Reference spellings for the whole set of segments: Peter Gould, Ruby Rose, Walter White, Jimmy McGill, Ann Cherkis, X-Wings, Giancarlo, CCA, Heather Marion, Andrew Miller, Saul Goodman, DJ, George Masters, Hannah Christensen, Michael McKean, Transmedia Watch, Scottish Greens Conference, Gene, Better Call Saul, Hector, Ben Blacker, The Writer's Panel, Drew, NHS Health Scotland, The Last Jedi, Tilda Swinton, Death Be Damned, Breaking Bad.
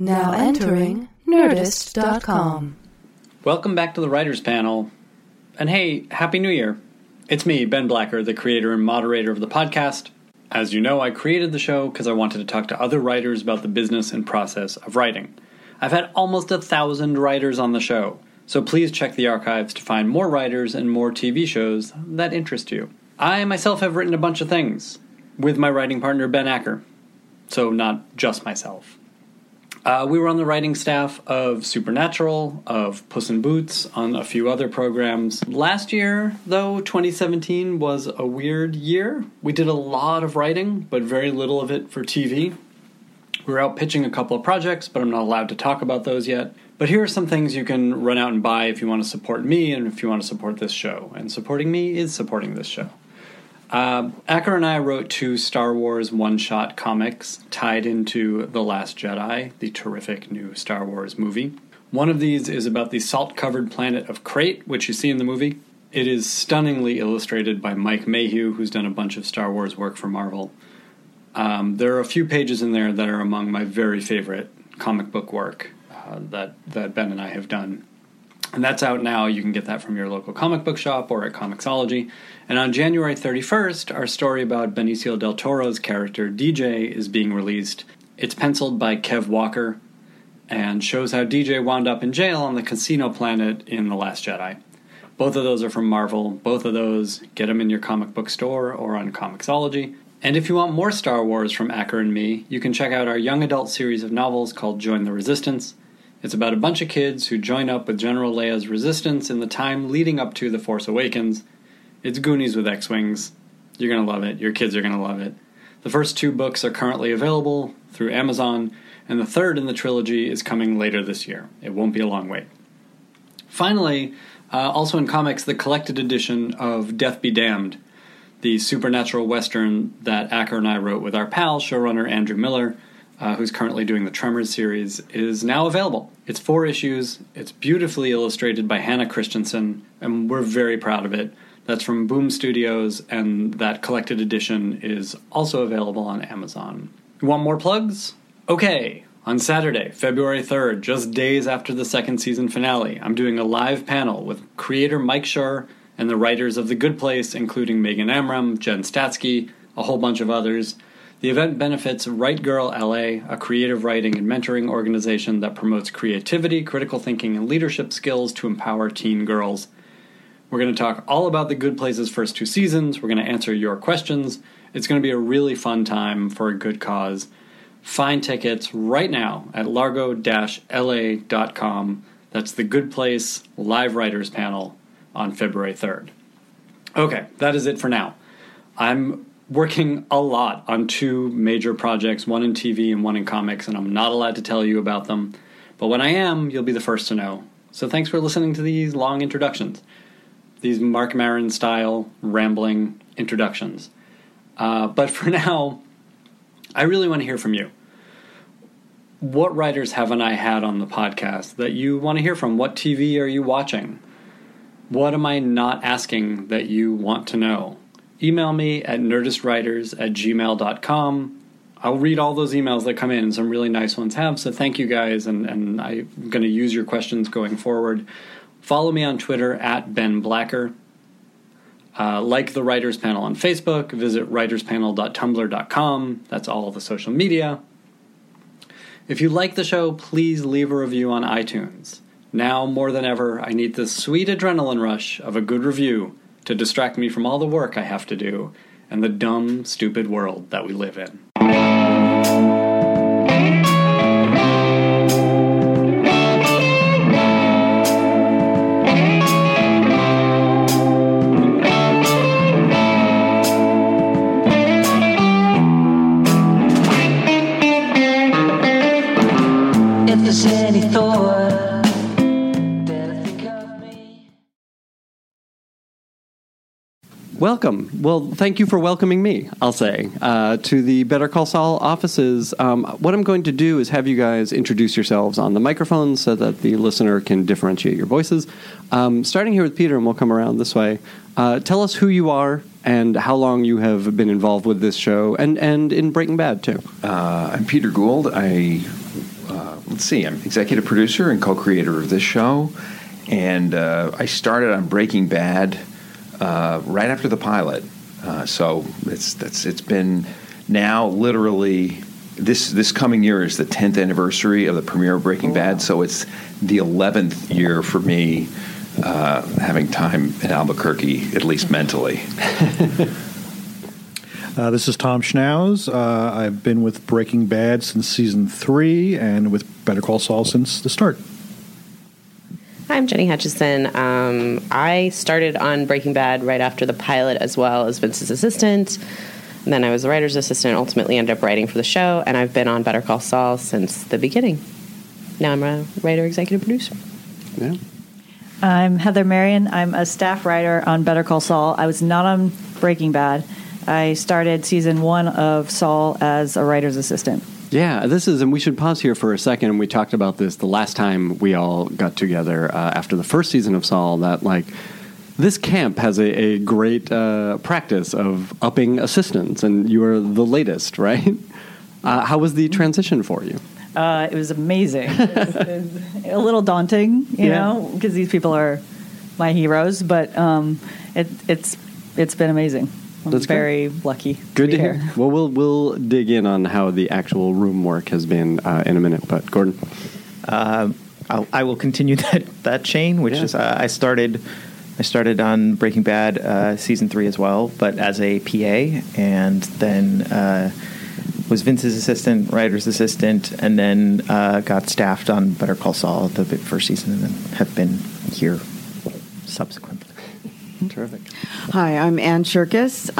Now entering Nerdist.com. Welcome back to the Writers Panel. And hey, Happy New Year. It's me, Ben Blacker, the creator and moderator of the podcast. As you know, I created the show because I wanted to talk to other writers about the business and process of writing. I've had almost 1,000 writers on the show, so please check the archives to find more writers and more TV shows that interest you. I myself have written a bunch of things with my writing partner, Ben Acker, so not just myself. We were on the writing staff of Supernatural, of Puss in Boots, on a few other programs. Last year, though, 2017 was a weird year. We did a lot of writing, but very little of it for TV. We were out pitching a couple of projects, but I'm not allowed to talk about those yet. But here are some things you can run out and buy if you want to support me and if you want to support this show. And supporting me is supporting this show. Acker and I wrote 2 Star Wars one-shot comics tied into The Last Jedi, the terrific new Star Wars movie. One of these is about the salt-covered planet of Crait, which you see in the movie. It is stunningly illustrated by Mike Mayhew, who's done a bunch of Star Wars work for Marvel. There are a few pages in there that are among my very favorite comic book work that Ben and I have done. And that's out now. You can get that from your local comic book shop or at Comixology. And on January 31st, our story about Benicio del Toro's character DJ is being released. It's penciled by Kev Walker and shows how DJ wound up in jail on the casino planet in The Last Jedi. Both of those are from Marvel. Both of those, get them in your comic book store or on Comixology. And if you want more Star Wars from Acker and me, you can check out our young adult series of novels called Join the Resistance. It's about a bunch of kids who join up with General Leia's resistance in the time leading up to The Force Awakens. It's Goonies with X-Wings. You're going to love it. Your kids are going to love it. The first 2 books are currently available through Amazon, and the third in the trilogy is coming later this year. It won't be a long wait. Finally, also in comics, the collected edition of Death Be Damned, the supernatural western that Acker and I wrote with our pal, showrunner Andrew Miller, who's currently doing the Tremors series, is now available. It's 4 issues. It's beautifully illustrated by Hannah Christensen, and we're very proud of it. That's from Boom Studios, and that collected edition is also available on Amazon. You want more plugs? Okay. On Saturday, February 3rd, just days after the second season finale, I'm doing a live panel with creator Mike Schur and the writers of The Good Place, including Megan Amram, Jen Statsky, a whole bunch of others. The event benefits Right Girl LA, a creative writing and mentoring organization that promotes creativity, critical thinking, and leadership skills to empower teen girls. We're going to talk all about The Good Place's first 2 seasons. We're going to answer your questions. It's going to be a really fun time for a good cause. Find tickets right now at largo-la.com. That's The Good Place Live Writers Panel on February 3rd. Okay, that is it for now. I'm working a lot on 2 major projects, one in TV and one in comics, and I'm not allowed to tell you about them. But when I am, you'll be the first to know. So thanks for listening to these long introductions, these Mark Maron-style, rambling introductions. But for now, I really want to hear from you. What writers haven't I had on the podcast that you want to hear from? What TV are you watching? What am I not asking that you want to know? Email me at nerdistwriters@gmail.com. I'll read all those emails that come in, and some really nice ones have, so thank you guys, and I'm going to use your questions going forward. Follow me on Twitter at Ben Blacker. Like the Writers Panel on Facebook. Visit writerspanel.tumblr.com. That's all the social media. If you like the show, please leave a review on iTunes. Now, more than ever, I need this sweet adrenaline rush of a good review to distract me from all the work I have to do and the dumb, stupid world that we live in. If there's any thought. Welcome. Well, thank you for welcoming me, I'll say, to the Better Call Saul offices. What I'm going to do is have you guys introduce yourselves on the microphone so that the listener can differentiate your voices. Starting here with Peter, and we'll come around this way. Tell us who you are, and how long you have been involved with this show, and in Breaking Bad, too. I'm Peter Gould. I'm executive producer and co-creator of this show, and I started on Breaking Bad right after the pilot. So it's been now literally this coming year is the 10th anniversary of the premiere of Breaking Bad, so it's the 11th year for me having time in Albuquerque, at least mentally. This is Tom Schnauz. I've been with Breaking Bad since season 3 and with Better Call Saul since the start. Hi, I'm Jenny Hutchison. I started on Breaking Bad right after the pilot as well as Vince's assistant. And then I was the writer's assistant and ultimately ended up writing for the show. And I've been on Better Call Saul since the beginning. Now I'm a writer, executive producer. Yeah. I'm Heather Marion. I'm a staff writer on Better Call Saul. I was not on Breaking Bad. I started season 1 of Saul as a writer's assistant. Yeah, and we should pause here for a second. We talked about this the last time we all got together after the first season of Saul, that, like, this camp has a great practice of upping assistants, and you are the latest, right? How was the transition for you? It was amazing. It was a little daunting, you know, because these people are my heroes, but it's been amazing. That's very good. Lucky. Good to hear. Well, we'll dig in on how the actual room work has been in a minute. But Gordon, I will continue that chain, which is I started on Breaking Bad season 3 as well, but as a PA, and then was Vince's assistant, writer's assistant, and then got staffed on Better Call Saul the first season, and then have been here subsequently. Terrific. Hi, I'm Ann Cherkis.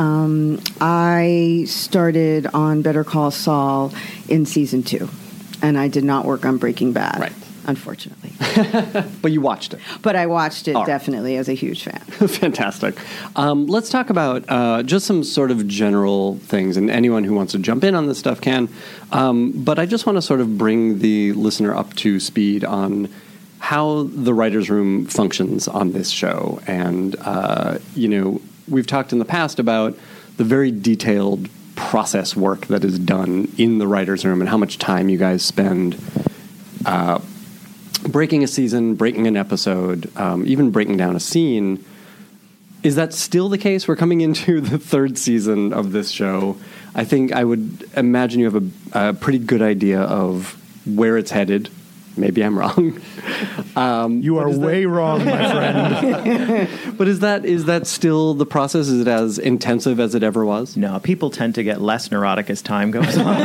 I started on Better Call Saul in season 2, and I did not work on Breaking Bad, right, unfortunately. But you watched it. But I watched it definitely as a huge fan. Fantastic. Let's talk about just some sort of general things, and anyone who wants to jump in on this stuff can. But I just want to sort of bring the listener up to speed on how the writer's room functions on this show. And, we've talked in the past about the very detailed process work that is done in the writer's room and how much time you guys spend breaking a season, breaking an episode, even breaking down a scene. Is that still the case? We're coming into the 3rd season of this show. I think I would imagine you have a pretty good idea of where it's headed. Maybe I'm wrong. You are way wrong, my friend. But is that still the process? Is it as intensive as it ever was? No, people tend to get less neurotic as time goes on.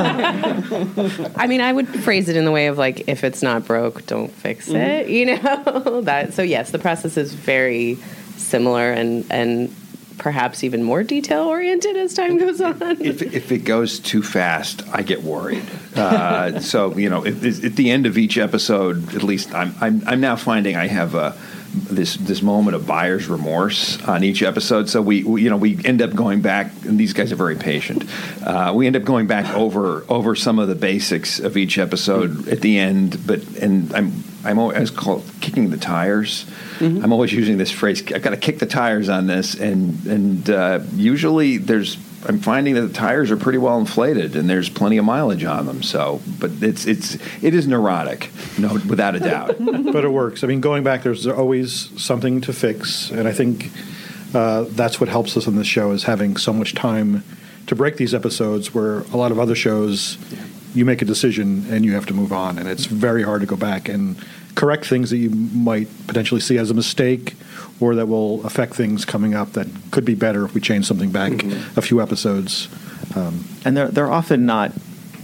I mean, I would phrase it in the way of, like, if it's not broke, don't fix it, So, yes, the process is very similar and perhaps even more detail-oriented as time goes on. If it goes too fast, I get worried. So, at the end of each episode, at least I'm now finding I have this moment of buyer's remorse on each episode. So we end up going back, and these guys are very patient. We end up going back over some of the basics of each episode at the end, and I'm always called kicking the tires. Mm-hmm. I'm always using this phrase, I've got to kick the tires on this, and usually I'm finding that the tires are pretty well inflated, and there's plenty of mileage on them. So, but it is neurotic, no, without a doubt. But it works. I mean, going back, there's always something to fix, and I think that's what helps us on this show is having so much time to break these episodes. Where a lot of other shows, you make a decision and you have to move on, and it's very hard to go back and correct things that you might potentially see as a mistake, or that will affect things coming up that could be better if we change something back a few episodes. And they're often not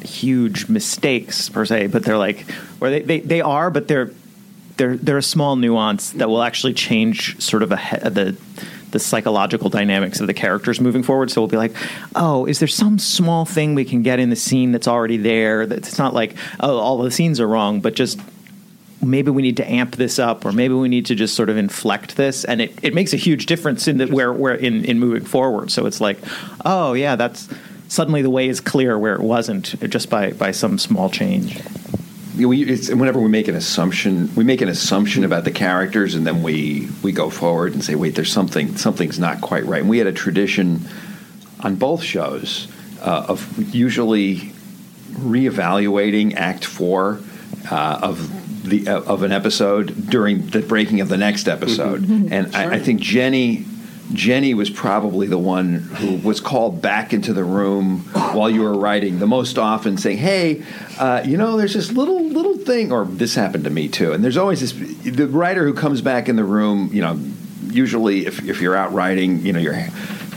huge mistakes per se, but they're like, or they are, but they're a small nuance that will actually change sort of the psychological dynamics of the characters moving forward. So we'll be like, oh, is there some small thing we can get in the scene that's already there? It's not like, oh, all the scenes are wrong, but just maybe we need to amp this up, or maybe we need to just sort of inflect this. And it makes a huge difference in that we're in moving forward. So it's like, oh, yeah, that's suddenly the way is clear where it wasn't, just by some small change. whenever we make an assumption, about the characters, and then we go forward and say, wait, there's something's not quite right. And we had a tradition on both shows of usually reevaluating Act 4 of an episode during the breaking of the next episode. Mm-hmm. And sure. I think Jenny was probably the one who was called back into the room while you were writing the most often, saying, hey, there's this little thing, or this happened to me too. And there's always the writer who comes back in the room, usually if you're out writing,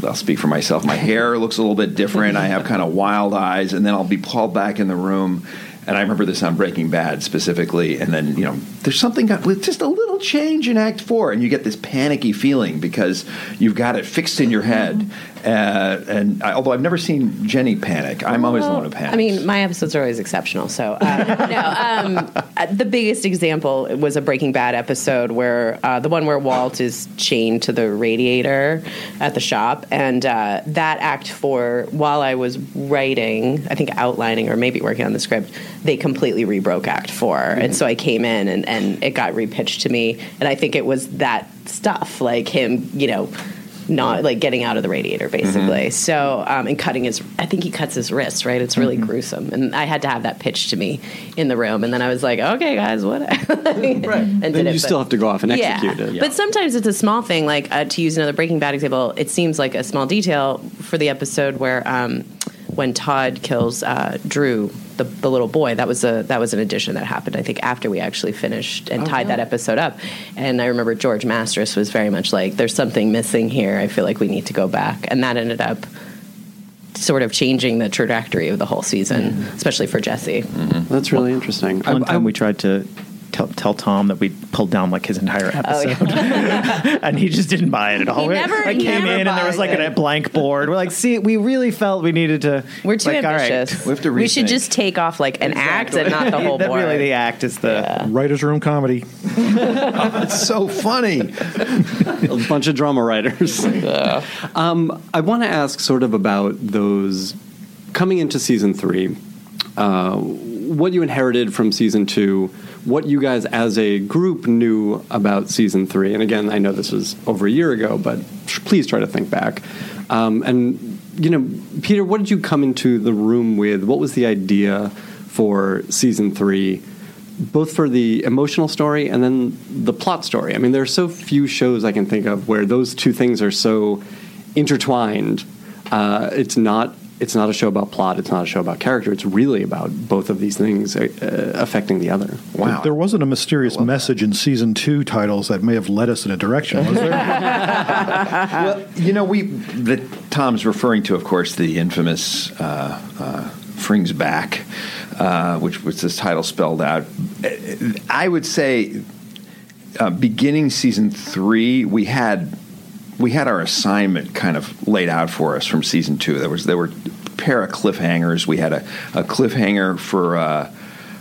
I'll speak for myself, my hair looks a little bit different, I have kind of wild eyes, and then I'll be called back in the room. And I remember this on Breaking Bad specifically. And then, there's something with just a little change in Act 4. And you get this panicky feeling because you've got it fixed in your head. Although I've never seen Jenny panic. I'm always the one who panics. I mean, my episodes are always exceptional. So, the biggest example was a Breaking Bad episode where the one where Walt is chained to the radiator at the shop. And that Act 4, while I was writing, I think outlining or maybe working on the script, they completely rebroke Act 4. Mm-hmm. And so I came in and it got repitched to me. And I think it was that stuff, like him, not like getting out of the radiator, basically. Mm-hmm. So, and cutting I think he cuts his wrist, right? It's really mm-hmm. gruesome. And I had to have that pitched to me in the room. And then I was like, okay, guys, what? And then you still have to go off and execute it. Yeah. But sometimes it's a small thing. Like, to use another Breaking Bad example, it seems like a small detail for the episode where when Todd kills Drew, the little boy, that was an addition that happened, I think, after we actually finished and tied that episode up. And I remember George Masters was very much like, there's something missing here. I feel like we need to go back. And that ended up sort of changing the trajectory of the whole season, mm-hmm. especially for Jesse. Mm-hmm. That's really interesting. One time we tried to tell Tom that we pulled down like his entire episode, and he just didn't buy it at all. I came in and there was like a blank board. We're like, see, we really felt we needed to. We're too ambitious. Right, we should just take off like an act and not the whole board. Really, the act is the writer's room comedy. It's so funny. A bunch of drama writers. Yeah. I want to ask sort of about those coming into season 3. What you inherited from season 2, what you guys as a group knew about season 3. And again, I know this was over a year ago, but please try to think back. Peter, what did you come into the room with? What was the idea for season 3, both for the emotional story and then the plot story? I mean, there are so few shows I can think of where those two things are so intertwined. It's not a show about plot. It's not a show about character. It's really about both of these things affecting the other. Wow. There wasn't a mysterious message in season 2 titles that may have led us in a direction, was there? Well, Tom's referring to, of course, the infamous Fring's Back, which was this title spelled out. I would say beginning season 3, we had our assignment kind of laid out for us from season 2. There were a pair of cliffhangers. We had a cliffhanger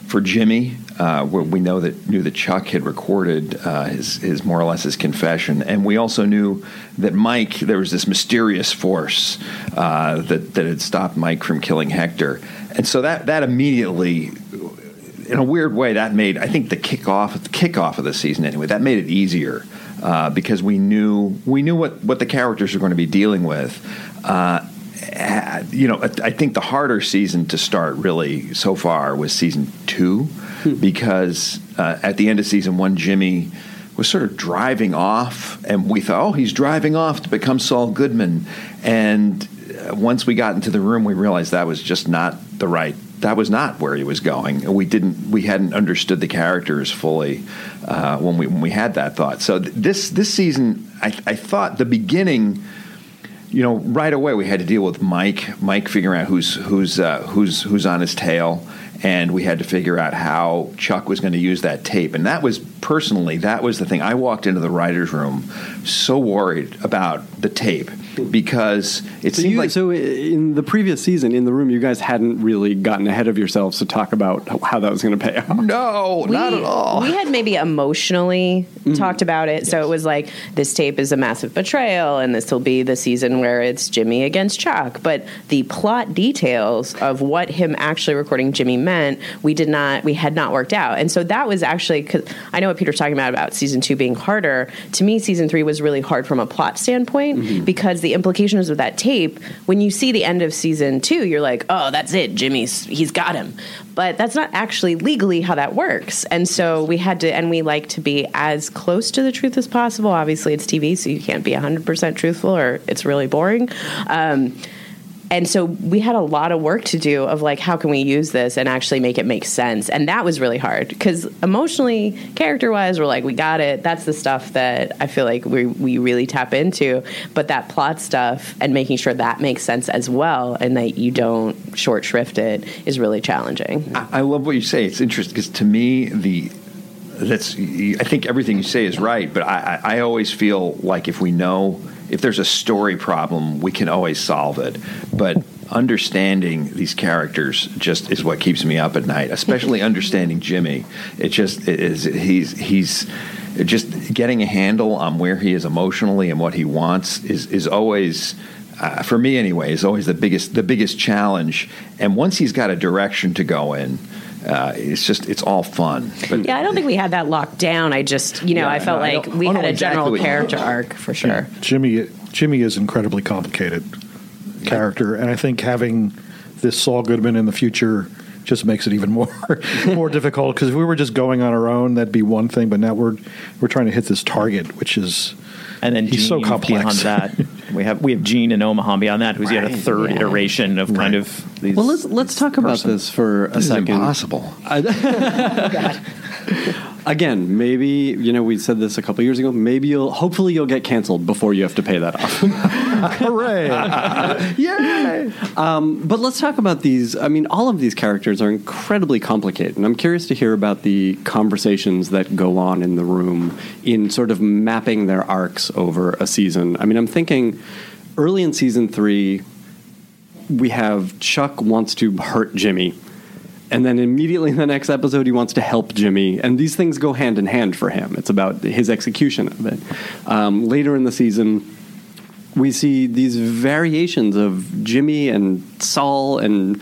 for Jimmy, where we knew that Chuck had recorded his more or less his confession, and we also knew that Mike. There was this mysterious force that had stopped Mike from killing Hector, and so that immediately, in a weird way, that made, I think, the kickoff of the season anyway. That made it easier. Because we knew what the characters were going to be dealing with. I think the harder season to start really so far was season 2, because at the end of season 1, Jimmy was sort of driving off, and we thought, oh, he's driving off to become Saul Goodman. And once we got into the room, we realized that was just not the right. That was not where he was going. We hadn't understood the characters fully when we had that thought. So this season, I thought the beginning, right away we had to deal with Mike. Mike figuring out who's on his tail, and we had to figure out how Chuck was going to use that tape. And that was that was the thing. I walked into the writer's room so worried about the tape because it seemed like... So in the previous season, in the room, you guys hadn't really gotten ahead of yourselves to talk about how that was going to pay off. No, not at all. We had maybe emotionally talked about it. Yes. So it was like, this tape is a massive betrayal, and this will be the season where it's Jimmy against Chuck. But the plot details of what him actually recording Jimmy meant meant we had not worked out. And so that was actually, because I know what Peter's talking about season 2 being harder. To me, season 3 was really hard from a plot standpoint, mm-hmm. because the implications of that tape, when you see the end of season 2, you're like, oh, that's it. Jimmy's, he's got him. But that's not actually legally how that works. And so we had to, and we like to be as close to the truth as possible. Obviously it's TV, so you can't be 100% truthful or it's really boring. And so we had a lot of work to do of like, how can we use this and actually make it make sense? And that was really hard because emotionally, character-wise, we're like, we got it. That's the stuff that I feel like we really tap into. But that plot stuff and making sure that makes sense as well and that you don't short shrift it is really challenging. I love what you say. It's interesting because to me, I think everything you say is right. But I always feel like if there's a story problem, we can always solve it. But understanding these characters just is what keeps me up at night, especially understanding Jimmy. It just is, he's just getting a handle on where he is emotionally and what he wants is always, for me anyway, is always the biggest challenge. And once he's got a direction to go in, it's all fun. But yeah, I don't think we had that locked down. I just, I felt like we had a general character arc for sure. Jimmy is incredibly complicated character, and I think having this Saul Goodman in the future just makes it even more difficult. Because if we were just going on our own, that'd be one thing, but now we're trying to hit this target, which is. And then he's Gene so complex. Beyond that, we have Gene in Omaha beyond that, who's right. Yet a third iteration of kind of these. Well, let's talk about this for a second. This is impossible. Again, maybe we said this a couple years ago. Maybe hopefully you'll get canceled before you have to pay that off. Hooray! Yay! But let's talk about these. I mean, all of these characters are incredibly complicated, and I'm curious to hear about the conversations that go on in the room in sort of mapping their arcs over a season. I mean, I'm thinking early in season 3, we have Chuck wants to hurt Jimmy. And then immediately in the next episode, he wants to help Jimmy. And these things go hand in hand for him. It's about his execution of it. Later in the season, we see these variations of Jimmy and Saul and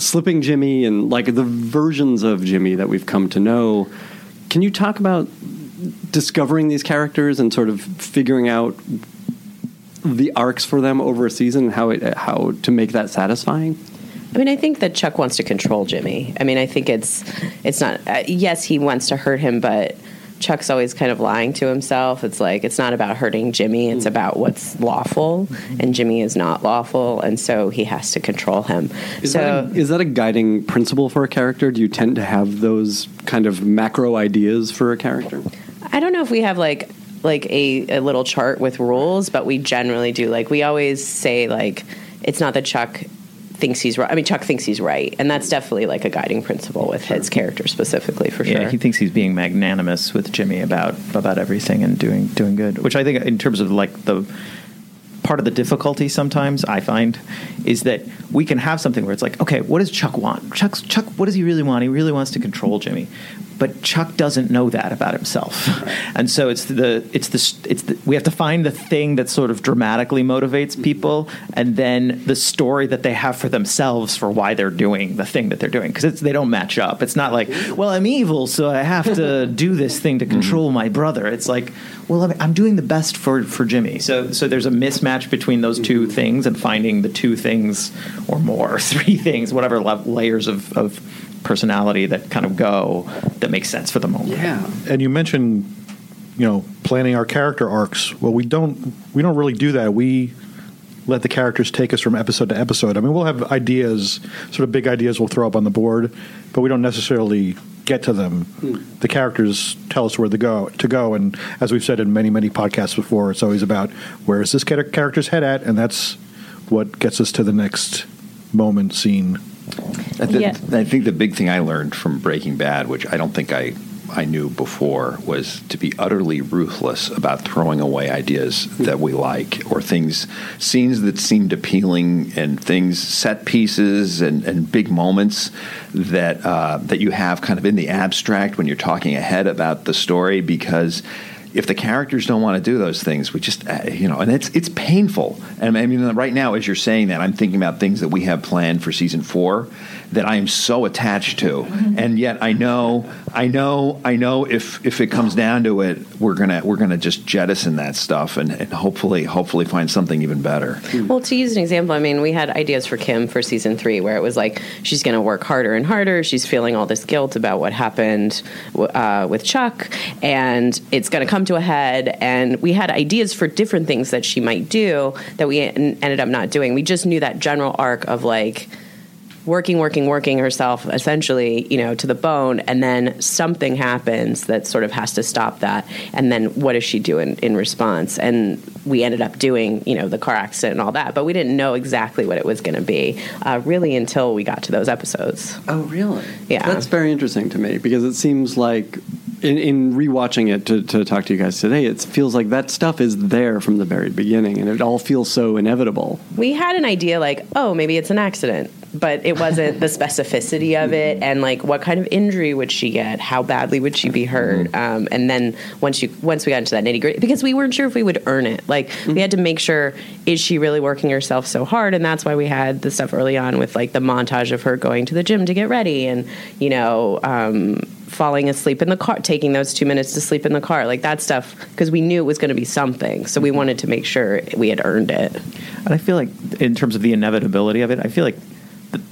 slipping Jimmy and like the versions of Jimmy that we've come to know. Can you talk about discovering these characters and sort of figuring out the arcs for them over a season and how to make that satisfying? I mean, I think that Chuck wants to control Jimmy. I mean, I think it's not... yes, he wants to hurt him, but Chuck's always kind of lying to himself. It's like, it's not about hurting Jimmy. It's about what's lawful, and Jimmy is not lawful, and so he has to control him. Is that a guiding principle for a character? Do you tend to have those kind of macro ideas for a character? I don't know if we have, like a little chart with rules, but we generally do. Like, we always say, like, it's not that Chuck thinks he's right, and that's definitely like a guiding principle with his character specifically, for sure. Yeah, he thinks he's being magnanimous with Jimmy about everything and doing good, which I think in terms of like the part of the difficulty sometimes I find is that we can have something where it's like, okay, what does Chuck want? Chuck, what does he really want? He really wants to control Jimmy, but Chuck doesn't know that about himself, and so we have to find the thing that sort of dramatically motivates people, and then the story that they have for themselves for why they're doing the thing that they're doing, because they don't match up. It's not like, well, I'm evil, so I have to do this thing to control my brother. It's like, well, I'm doing the best for Jimmy. So there's a mismatch between those two things, and finding the two things or more, three things, whatever layers of personality that kind of go that makes sense for the moment. Yeah. And you mentioned, planning our character arcs. Well, we don't really do that. We let the characters take us from episode to episode. I mean, we'll have ideas, sort of big ideas we'll throw up on the board, but we don't necessarily get to them. The characters tell us where to go, and as we've said in many, many podcasts before, it's always about where is this character's head at, and that's what gets us to the next moment, scene. I think the big thing I learned from Breaking Bad, which I don't think I knew before, was to be utterly ruthless about throwing away ideas that we like, or things, scenes that seemed appealing, and things, set pieces and big moments that you have kind of in the abstract when you're talking ahead about the story, because if the characters don't want to do those things, we just, you know, and it's painful. And I mean, right now, as you're saying that, I'm thinking about things that we have planned for season 4 that I am so attached to, and yet I know if it comes down to it, we're gonna just jettison that stuff and hopefully find something even better. Well, to use an example, I mean, we had ideas for Kim for season 3 where it was like she's going to work harder and harder. She's feeling all this guilt about what happened with Chuck, and it's going to come to a head. And we had ideas for different things that she might do that we ended up not doing. We just knew that general arc of like working herself essentially, you know, to the bone, and then something happens that sort of has to stop that, and then what does she do in response? And we ended up doing, you know, the car accident and all that, but we didn't know exactly what it was going to be really until we got to those episodes. Oh, really? Yeah. That's very interesting to me, because it seems like in rewatching it to talk to you guys today, it feels like that stuff is there from the very beginning, and it all feels so inevitable. We had an idea like, oh, maybe it's an accident, but it wasn't the specificity of it, and like what kind of injury would she get? How badly would she be hurt? And then once we got into that nitty gritty, because we weren't sure if we would earn it. Like we had to make sure, is she really working herself so hard? And that's why we had the stuff early on with like the montage of her going to the gym to get ready, and you know. Falling asleep in the car, taking those 2 minutes to sleep in the car, like that stuff, because we knew it was going to be something, so we wanted to make sure we had earned it. And I feel like in terms of the inevitability of it, I feel like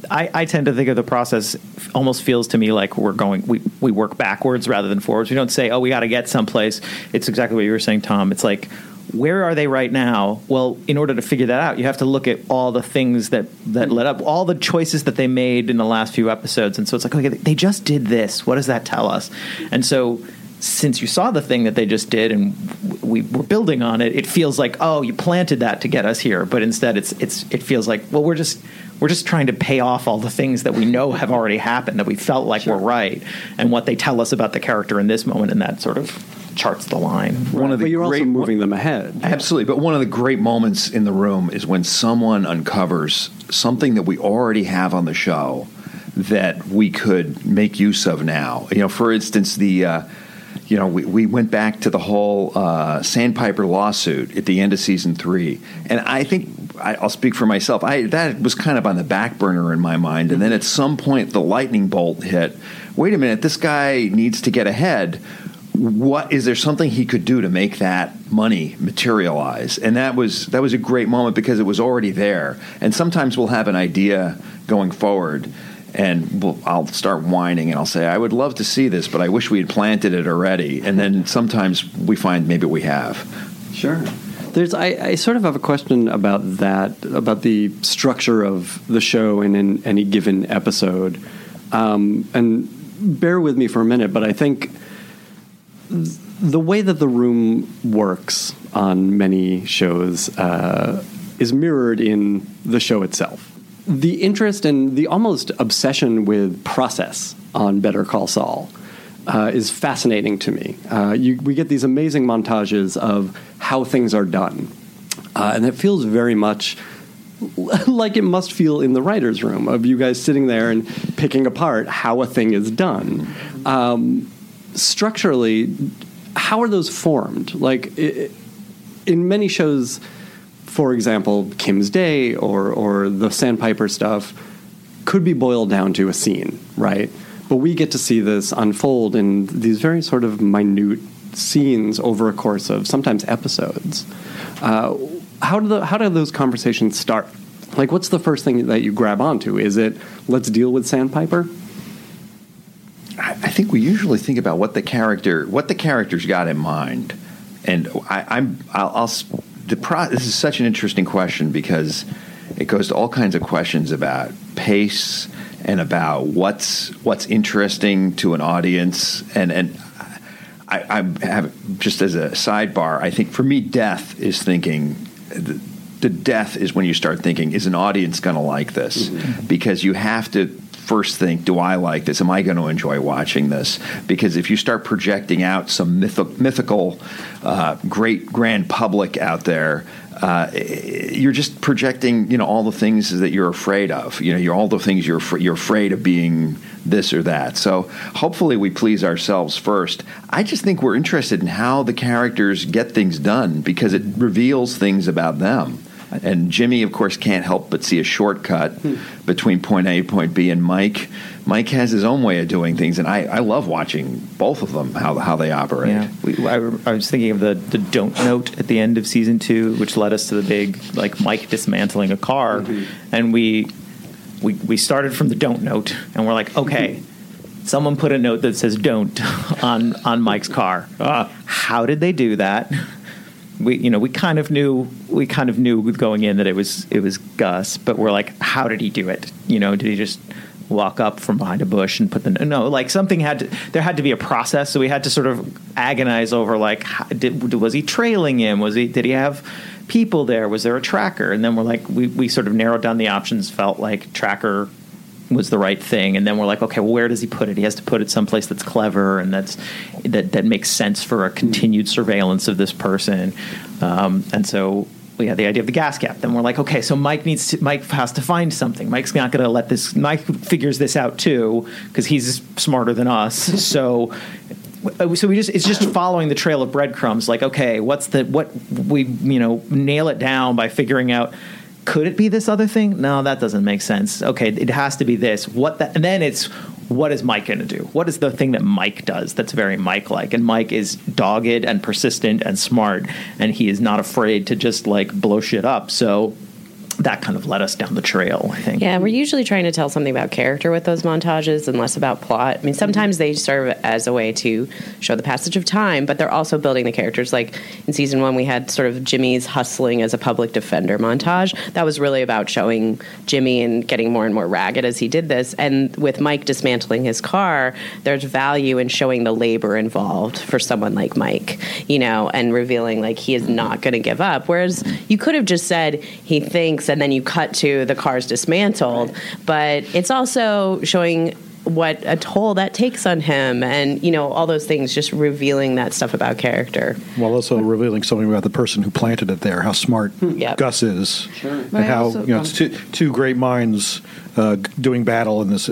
I tend to think of the process almost feels to me like we work backwards rather than forwards. We don't say, oh, we got to get someplace. It's exactly what you were saying, Tom. It's like, where are they right now? Well, in order to figure that out, you have to look at all the things that led up, all the choices that they made in the last few episodes. And so it's like, okay, they just did this. What does that tell us? And so since you saw the thing that they just did and we were building on it, it feels like, oh, you planted that to get us here. But instead it feels like, well, we're just trying to pay off all the things that we know have already happened, that we felt like were right, and what they tell us about the character in this moment, and that sort of charts the line. Right. But you're also moving them ahead. Absolutely. But one of the great moments in the room is when someone uncovers something that we already have on the show that we could make use of now. You know, for instance, the you know, we went back to the whole Sandpiper lawsuit at the end of season 3, and I think I'll speak for myself. That was kind of on the back burner in my mind, and then at some point the lightning bolt hit. Wait a minute, this guy needs to get ahead. What is there something he could do to make that money materialize? And that was a great moment because it was already there. And sometimes we'll have an idea going forward, and I'll start whining and I'll say, I would love to see this, but I wish we had planted it already. And then sometimes we find maybe we have. Sure. I sort of have a question about that, about the structure of the show and in any given episode. And bear with me for a minute, but I think the way that the room works on many shows is mirrored in the show itself. The interest and the almost obsession with process on Better Call Saul is fascinating to me. We get these amazing montages of how things are done, and it feels very much like it must feel in the writer's room, of you guys sitting there and picking apart how a thing is done. Structurally, how are those formed? Like, in many shows, for example, Kim's Day or the Sandpiper stuff could be boiled down to a scene, right? But we get to see this unfold in these very sort of minute scenes over a course of sometimes episodes. How do those conversations start? Like, what's the first thing that you grab onto? Is it, let's deal with Sandpiper? I think we usually think about what the character's got in mind, and this is such an interesting question because it goes to all kinds of questions about pace and about what's interesting to an audience, and I have, just as a sidebar, I think for me death is thinking. The death is when you start thinking, is an audience going to like this? Mm-hmm. Because you have to first think, do I like this? Am I going to enjoy watching this? Because if you start projecting out some mythical, great grand public out there, You're just projecting, you know, all the things that you're afraid of. You know, you're afraid of being this or that. So hopefully we please ourselves first. I just think we're interested in how the characters get things done because it reveals things about them. And Jimmy, of course, can't help but see a shortcut between point A, point B, and Mike. Mike has his own way of doing things, and I love watching both of them, how they operate. Yeah. I was thinking of the don't note at the end of season 2, which led us to the big, like, Mike dismantling a car. Mm-hmm. And we started from the don't note, and we're like, okay, someone put a note that says don't on Mike's car. How did they do that? We kind of knew going in that it was Gus, but we're like, how did he do it? You know, did he just walk up from behind a bush and put the no? Like something had to be a process, so we had to sort of agonize over like, was he trailing him? Did he have people there? Was there a tracker? And then we're like, we sort of narrowed down the options. Felt like tracker was the right thing, and then we're like, okay, well, where does he put it? He has to put it someplace that's clever and that makes sense for a continued surveillance of this person. And so we had the idea of the gas cap. Then we're like, okay, so Mike has to find something. Mike's not going to let this. Mike figures this out too because he's smarter than us. So it's just following the trail of breadcrumbs. Like, okay, we nail it down by figuring out. Could it be this other thing? No, that doesn't make sense. Okay, it has to be this. And then it's, what is Mike going to do? What is the thing that Mike does that's very Mike-like? And Mike is dogged and persistent and smart, and he is not afraid to just, like, blow shit up. So that kind of led us down the trail, I think. Yeah, we're usually trying to tell something about character with those montages and less about plot. I mean, sometimes they serve as a way to show the passage of time, but they're also building the characters. Like in season 1, we had sort of Jimmy's hustling as a public defender montage. That was really about showing Jimmy and getting more and more ragged as he did this. And with Mike dismantling his car, there's value in showing the labor involved for someone like Mike, you know, and revealing like he is not going to give up. Whereas you could have just said he thinks, and then you cut to the car's dismantled. But it's also showing what a toll that takes on him and, you know, all those things, just revealing that stuff about character. While also revealing something about the person who planted it there, how smart Gus is. Sure. And how, you know, it's two great minds doing battle in this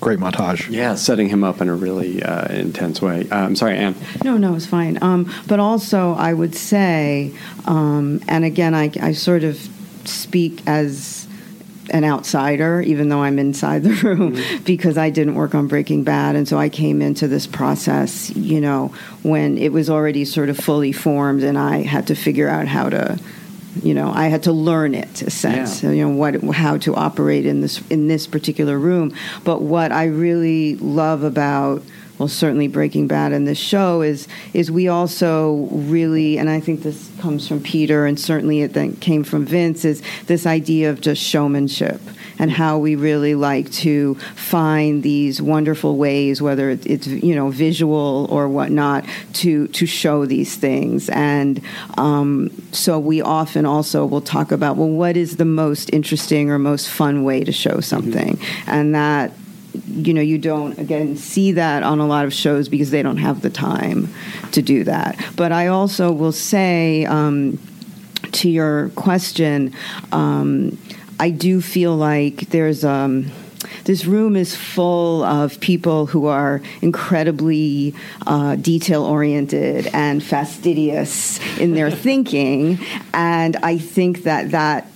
great montage. Yeah, setting him up in a really intense way. I'm sorry, Anne. No, it's fine. But also I would say, and again, I sort of speak as an outsider, even though I'm inside the room, because I didn't work on Breaking Bad, and so I came into this process, you know, when it was already sort of fully formed, and I had to figure out how to, you know, I had to learn it, a sense, you know, how to operate in this particular room. But what I really love about, well, certainly Breaking Bad and this show is we also really, and I think this comes from Peter and certainly it then came from Vince, is this idea of just showmanship and how we really like to find these wonderful ways, whether it's you know, visual or whatnot, to show these things. And so we often also will talk about, well, what is the most interesting or most fun way to show something? Mm-hmm. And that, you know, you don't, again, see that on a lot of shows because they don't have the time to do that. But I also will say, to your question, I do feel like there's this room is full of people who are incredibly detail-oriented and fastidious in their thinking. And I think that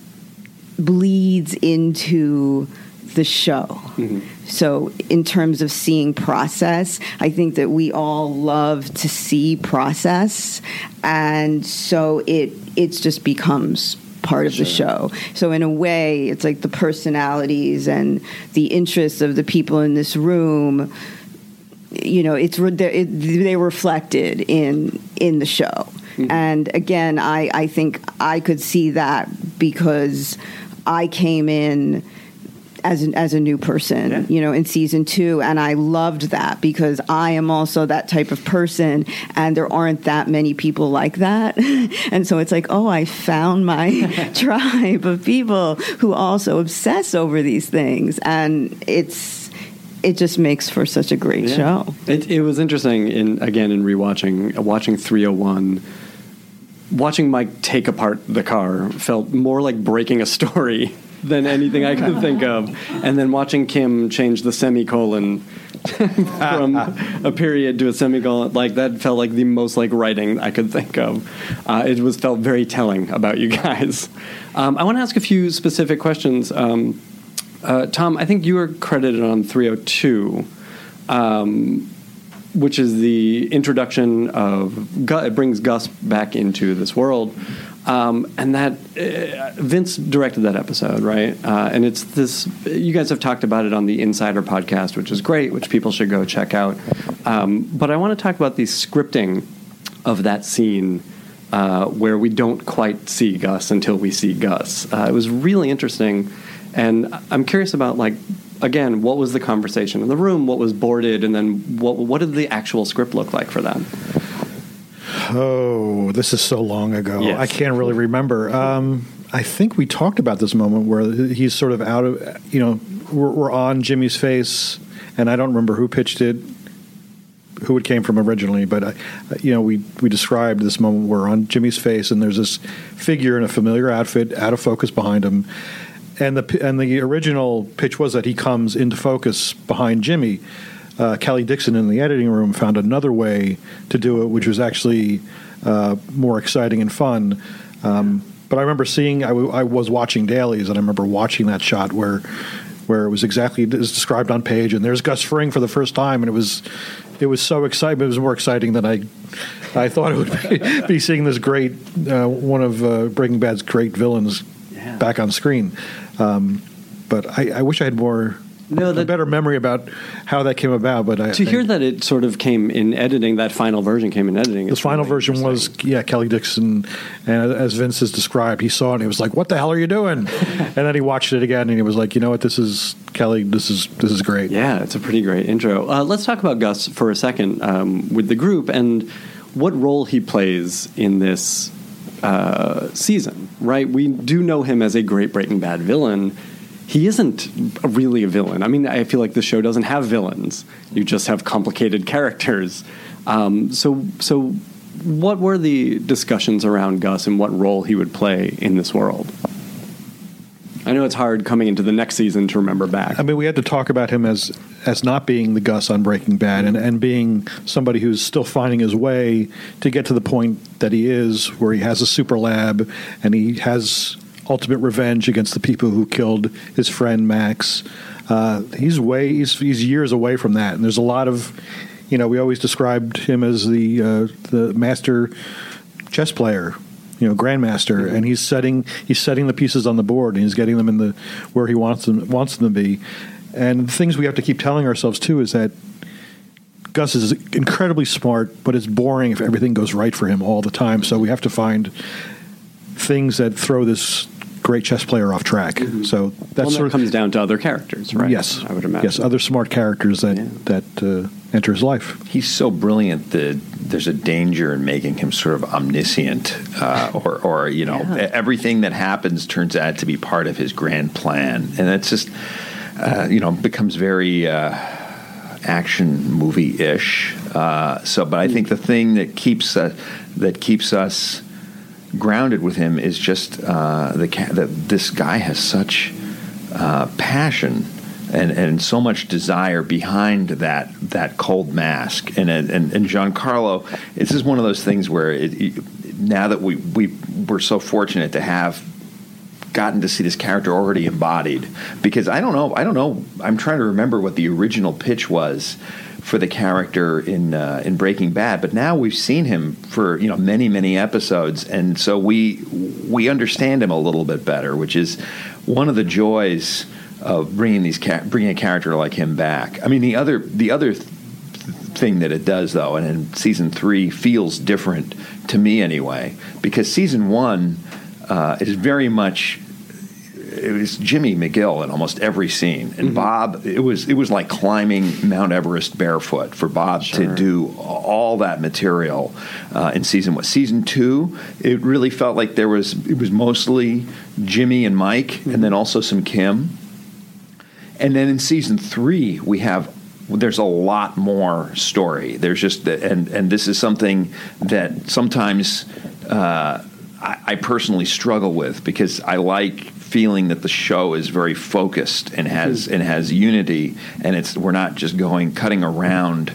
bleeds into the show. Mm-hmm. So in terms of seeing process, I think that we all love to see process, and so it's just becomes part of the show. So in a way, it's like the personalities and the interests of the people in this room, you know, they reflected in the show. Mm-hmm. And again, I think I could see that because I came in as a new person, you know, in season 2. And I loved that because I am also that type of person, and there aren't that many people like that. And so it's like, oh, I found my tribe of people who also obsess over these things. And it just makes for such a great show. It was interesting, in rewatching 301, watching Mike take apart the car felt more like breaking a story than anything I could think of. And then watching Kim change the semicolon from a period to a semicolon, like that felt like the most like writing I could think of. It was felt very telling about you guys. I want to ask a few specific questions. Tom, I think you were credited on 302, which is the introduction of Gus. It brings Gus back into this world. And that Vince directed that episode, right? And it's this, you guys have talked about it on the Insider podcast, which is great, which people should go check out. But I want to talk about the scripting of that scene where we don't quite see Gus until we see Gus. It was really interesting. And I'm curious about, like, again, what was the conversation in the room? What was boarded? And then what did the actual script look like for that? Oh, this is so long ago. Yes. I can't really remember. I think we talked about this moment where he's sort of out of, you know, we're on Jimmy's face, and I don't remember who pitched it, who it came from originally, but, you know, we described this moment where we're on Jimmy's face, and there's this figure in a familiar outfit out of focus behind him. And the original pitch was that he comes into focus behind Jimmy. Kelly Dixon in the editing room found another way to do it, which was actually more exciting and fun. But I remember seeing, I was watching dailies, and I remember watching that shot where it was exactly as described on page, and there's Gus Fring for the first time, and it was so exciting. It was more exciting than I thought it would be seeing this great, one of Breaking Bad's great villains back on screen. But I wish I had a better memory about how that came about. But I hear that it sort of came in editing, that final version came in editing. The final version was, Kelly Dixon, and as Vince has described, he saw it and he was like, what the hell are you doing? And then he watched it again and he was like, you know what, this is, Kelly, this is great. Yeah, it's a pretty great intro. Let's talk about Gus for a second with the group and what role he plays in this season, right? We do know him as a great Breaking Bad villain. He isn't really a villain. I mean, I feel like the show doesn't have villains. You just have complicated characters. So what were the discussions around Gus and what role he would play in this world? I know it's hard coming into the next season to remember back. I mean, we had to talk about him as not being the Gus on Breaking Bad and being somebody who's still finding his way to get to the point that he is, where he has a super lab and he has ultimate revenge against the people who killed his friend Max. He's years away from that, and there's a lot of, you know, we always described him as the master chess player, you know, grandmaster, and he's setting the pieces on the board, and he's getting them in the where he wants them to be. And the things we have to keep telling ourselves too is that Gus is incredibly smart, but it's boring if everything goes right for him all the time. So we have to find things that throw this great chess player off track. Mm-hmm. So that comes down to other characters, right? Yes, I would imagine. Yes, other smart characters that enter his life. He's so brilliant that there's a danger in making him sort of omniscient, or you know, everything that happens turns out to be part of his grand plan, and that's just you know, becomes very action movie-ish. But I think the thing that keeps us grounded with him is just that this guy has such passion and so much desire behind that cold mask. And Giancarlo, this is one of those things where now that we're so fortunate to have gotten to see this character already embodied, because I don't know. I'm trying to remember what the original pitch was for the character in Breaking Bad, but now we've seen him for, you know, many episodes, and so we understand him a little bit better, which is one of the joys of bringing a character like him back. I mean, the other thing that it does, though, and in season 3 feels different to me anyway, because season 1 is very much, it was Jimmy McGill in almost every scene, and Bob. It was like climbing Mount Everest barefoot for Bob to do all that material in season 1. Season 2, it really felt like it was mostly Jimmy and Mike, and then also some Kim. And then in season 3, we have there's a lot more story. There's just and this is something that sometimes I personally struggle with, because I like feeling that the show is very focused and has mm-hmm. and has unity, and it's we're not just going cutting around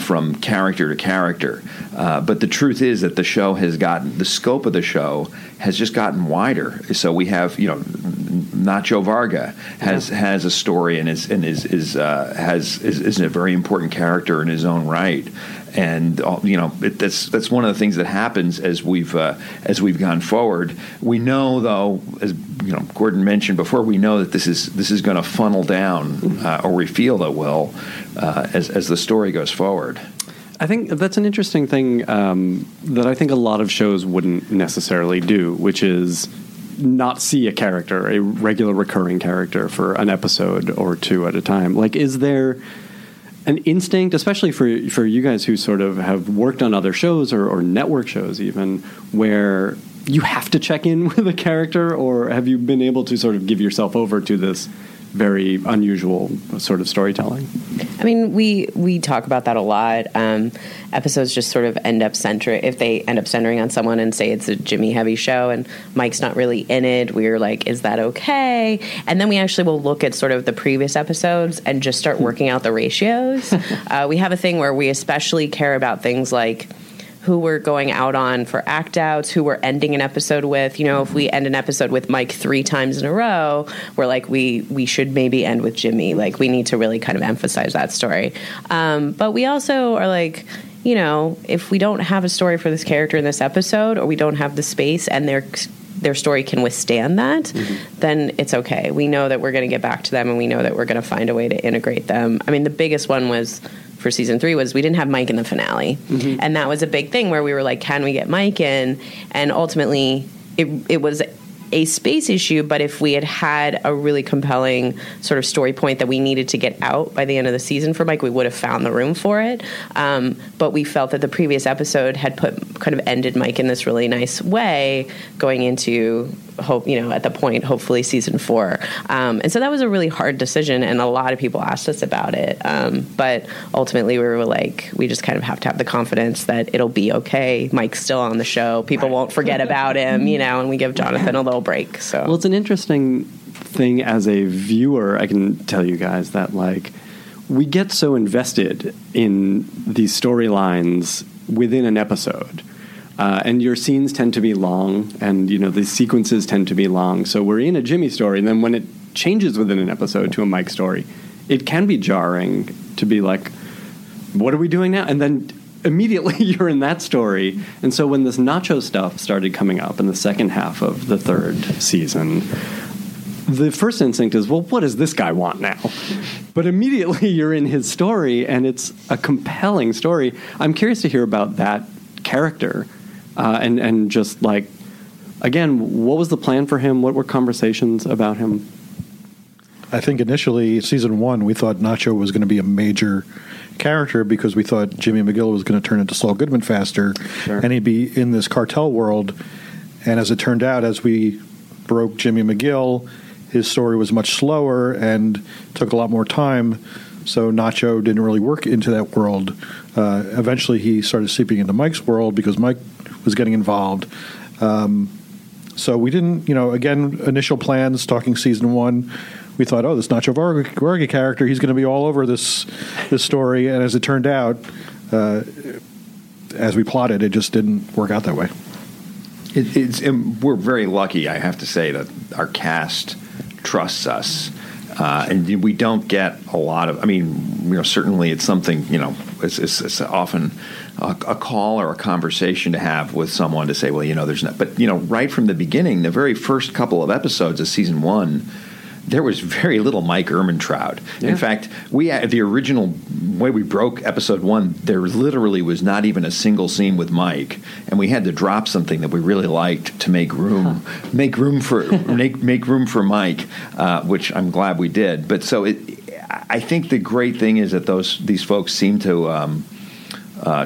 from character to character. But the truth is that the show has gotten the scope of the show has just gotten wider. So we have Nacho Varga has a story and is a very important character in his own right. And that's one of the things that happens as we've gone forward. We know, though, as Gordon mentioned before, we know that this is going to funnel down, or we feel it will, as the story goes forward. I think that's an interesting thing that I think a lot of shows wouldn't necessarily do, which is not see a character, a regular recurring character, for an episode or two at a time. Like, is there an instinct, especially for you guys who sort of have worked on other shows or network shows even, where you have to check in with a character, or have you been able to sort of give yourself over to this very unusual sort of storytelling? I mean, we talk about that a lot. Episodes just sort of end up centering on someone, and say it's a Jimmy heavy show and Mike's not really in it. We're like, is that okay? And then we actually will look at sort of the previous episodes and just start working out the ratios. We have a thing where we especially care about things like who we're going out on for act outs, who we're ending an episode with. If we end an episode with Mike 3 times in a row, we're like, we should maybe end with Jimmy. Like, we need to really kind of emphasize that story. But we also are like, if we don't have a story for this character in this episode, or we don't have the space and their story can withstand that, mm-hmm. then it's okay. We know that we're going to get back to them, and we know that we're going to find a way to integrate them. I mean, the biggest one was for season 3 was we didn't have Mike in the finale. Mm-hmm. And that was a big thing where we were like, can we get Mike in? And ultimately it was a space issue, but if we had a really compelling sort of story point that we needed to get out by the end of the season for Mike, we would have found the room for it. But we felt that the previous episode had ended Mike in this really nice way going into hopefully season 4. And so that was a really hard decision, and a lot of people asked us about it. But ultimately we were like, we just kind of have to have the confidence that it'll be okay. Mike's still on the show. People won't forget about him, and we give Jonathan a little break. So, well, it's an interesting thing as a viewer. I can tell you guys that, like, we get so invested in these storylines within an episode. And your scenes tend to be long, and, the sequences tend to be long. So we're in a Jimmy story, and then when it changes within an episode to a Mike story, it can be jarring to be like, what are we doing now? And then immediately you're in that story. And so when this Nacho stuff started coming up in the second half of the 3rd season, the first instinct is, well, what does this guy want now? But immediately you're in his story, and it's a compelling story. I'm curious to hear about that character. And just like, again, what was the plan for him? What were conversations about him? I think initially, season 1, we thought Nacho was going to be a major character, because we thought Jimmy McGill was going to turn into Saul Goodman faster, sure. and he'd be in this cartel world. And as it turned out, as we broke Jimmy McGill, his story was much slower and took a lot more time. So Nacho didn't really work into that world. Eventually, he started seeping into Mike's world because Mike was getting involved. So we didn't, again, initial plans, talking season 1, we thought, oh, this Nacho Varga character, he's going to be all over this story. And as it turned out, as we plotted, it just didn't work out that way. And we're very lucky, I have to say, that our cast trusts us. And we don't get a lot of, certainly it's something, it's often a call or a conversation to have with someone to say, well, there's not, but, right from the beginning, the very first couple of episodes of season 1, there was very little Mike Ehrmantraut. Yeah. In fact, the original way we broke episode 1, there literally was not even a single scene with Mike, and we had to drop something that we really liked to make room for Mike, which I'm glad we did. But so I think the great thing is that these folks seem to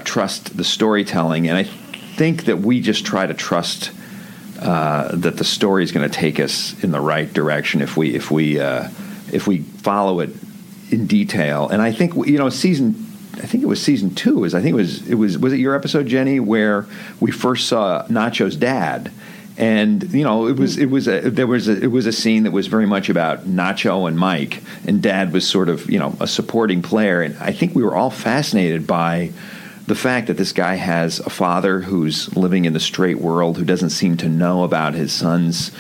trust the storytelling, and I think that we just try to trust. That the story is going to take us in the right direction if we follow it in detail. And I think, you know, season two, was it your episode, Jenny, where we first saw Nacho's dad? And you know, it was a scene that was very much about Nacho and Mike, and Dad was sort of, you know, a supporting player. And I think we were all fascinated by the fact that this guy has a father who's living in the straight world, who doesn't seem to know about his son's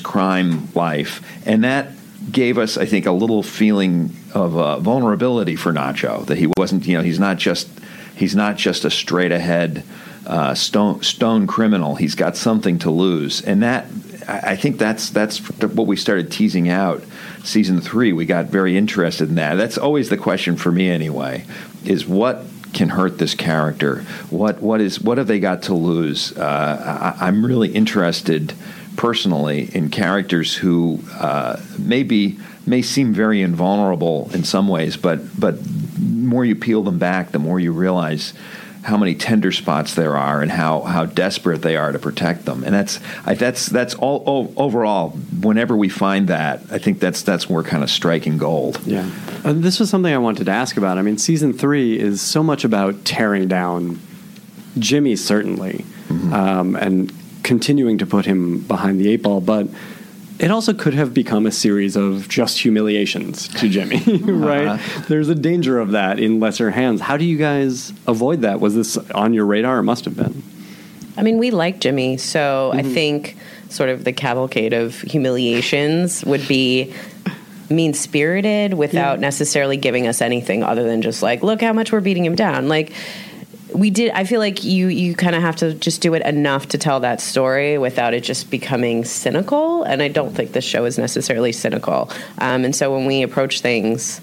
crime life, and that gave us, I think, a little feeling of vulnerability for Nacho, that he wasn't, you know, he's not just a straight ahead stone criminal. He's got something to lose, and that, I think that's what we started teasing out. Season 3, we got very interested in that. That's always the question for me, anyway: is what can hurt this character? What have they got to lose? I'm really interested personally in characters who may seem very invulnerable in some ways, but the more you peel them back, the more you realize how many tender spots there are, and how desperate they are to protect them. And that's all overall. Whenever we find that, I think that's where we're kind of striking gold. Yeah, and this was something I wanted to ask about. I mean, season 3 is so much about tearing down Jimmy, certainly, mm-hmm. And continuing to put him behind the eight ball, but it also could have become a series of just humiliations to Jimmy, right? Uh-huh. There's a danger of that in lesser hands. How do you guys avoid that? Was this on your radar? It must have been. I mean, we like Jimmy, so mm-hmm. I think sort of the cavalcade of humiliations would be mean-spirited without necessarily giving us anything other than just like, look how much we're beating him down. Like, we did. I feel like you kind of have to just do it enough to tell that story without it just becoming cynical. And I don't think this show is necessarily cynical. And so when we approach things,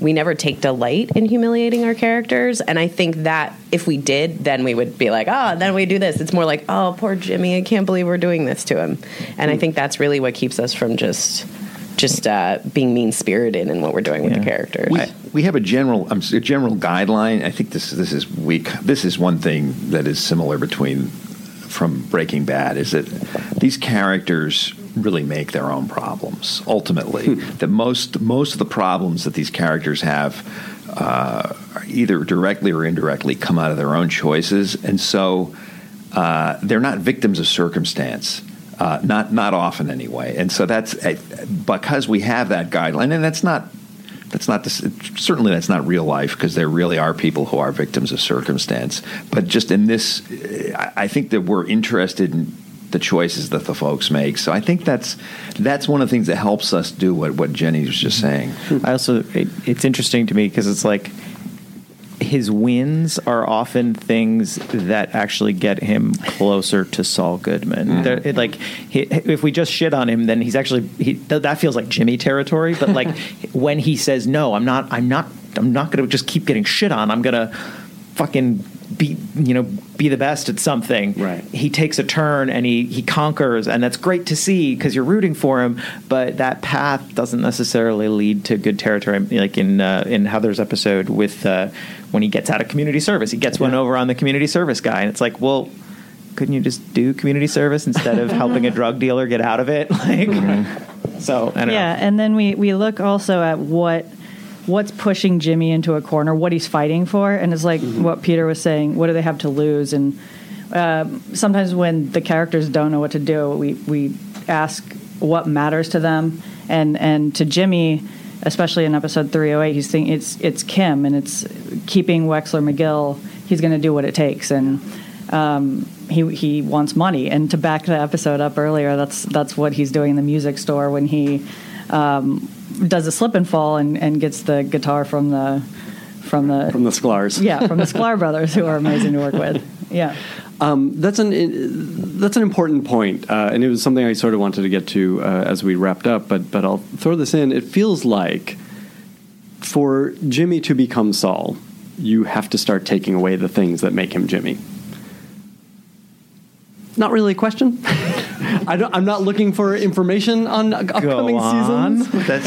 we never take delight in humiliating our characters. And I think that if we did, then we would be like, oh, then we do this. It's more like, oh, poor Jimmy, I can't believe we're doing this to him. And I think that's really what keeps us from just being mean-spirited in what we're doing with the characters. We have a general guideline. I think this is weak. This is one thing that is similar from Breaking Bad, is that these characters really make their own problems, ultimately. That most of the problems that these characters have either directly or indirectly come out of their own choices. And so they're not victims of circumstance. Not often, anyway, and so that's because we have that guideline, and that's not real life, because there really are people who are victims of circumstance. But just in this, I think that we're interested in the choices that the folks make. So I think that's one of the things that helps us do what Jenny was just saying. I also, it's interesting to me because it's like, his wins are often things that actually get him closer to Saul Goodman. Mm-hmm. If we just shit on him, then he's actually that feels like Jimmy territory. But like when he says, "No, I'm not going to just keep getting shit on. I'm going to fucking be the best at something." Right. He takes a turn and he conquers, and that's great to see because you're rooting for him. But that path doesn't necessarily lead to good territory. Like in Heather's episode with when he gets out of community service, he gets one over on the community service guy, and it's like, well, couldn't you just do community service instead of helping a drug dealer get out of it? Like, so I don't know. Yeah, and then we look also at what's pushing Jimmy into a corner, what he's fighting for. And it's like what Peter was saying, what do they have to lose? And sometimes when the characters don't know what to do, we ask what matters to them. And to Jimmy, especially in episode 308, he's thinking it's Kim, and it's keeping Wexler McGill. He's going to do what it takes. And he wants money. And to back the episode up earlier, that's what he's doing in the music store when he does a slip and fall and gets the guitar from the Sklar's. Yeah, from the Sklar brothers, who are amazing to work with. Yeah, that's an important point, and it was something I sort of wanted to get to as we wrapped up. But I'll throw this in. It feels like for Jimmy to become Saul, you have to start taking away the things that make him Jimmy. Not really a question. I'm not looking for information on upcoming seasons. That's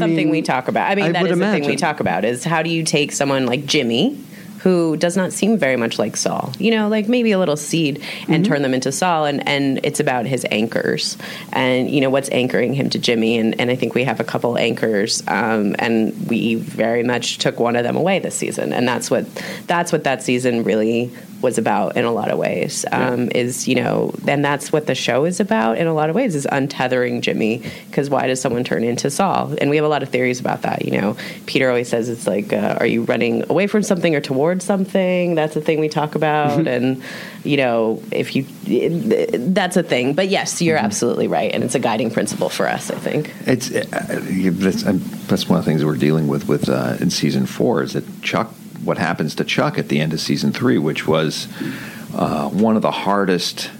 something we talk about. I mean, that is the thing we talk about, is how do you take someone like Jimmy, who does not seem very much like Saul, you know, like maybe a little seed, and turn them into Saul. And it's about his anchors and, you know, what's anchoring him to Jimmy. And I think we have a couple anchors, and we very much took one of them away this season. And that's what that season really was about in a lot of ways, is, you know, and that's what the show is about in a lot of ways, is untethering Jimmy, because why does someone turn into Saul? And we have a lot of theories about that. You know, Peter always says it's like, are you running away from something or towards something? That's a thing we talk about. And, you know, that's a thing. But yes, you're absolutely right. And it's a guiding principle for us, I think. That's one of the things we're dealing with in season 4 is that what happens to Chuck at the end of season 3, which was one of the hardest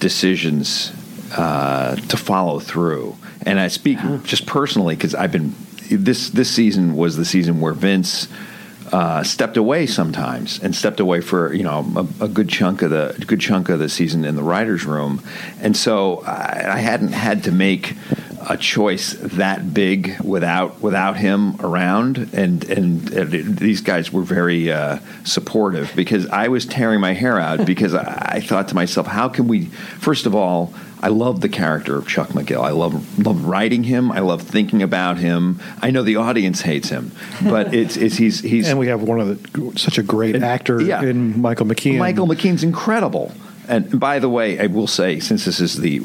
decisions to follow through. And I speak just personally because I've been this season was the season where Vince stepped away sometimes, and stepped away for, you know, a good chunk of the season in the writer's room. And so I hadn't had to make a choice that big without him around, and these guys were very supportive, because I was tearing my hair out because I thought to myself, how can we? First of all, I love the character of Chuck McGill. I love writing him. I love thinking about him. I know the audience hates him, but it's he's and we have one of such a great actor in Michael McKean. Michael McKean's incredible. And by the way, I will say, since this is the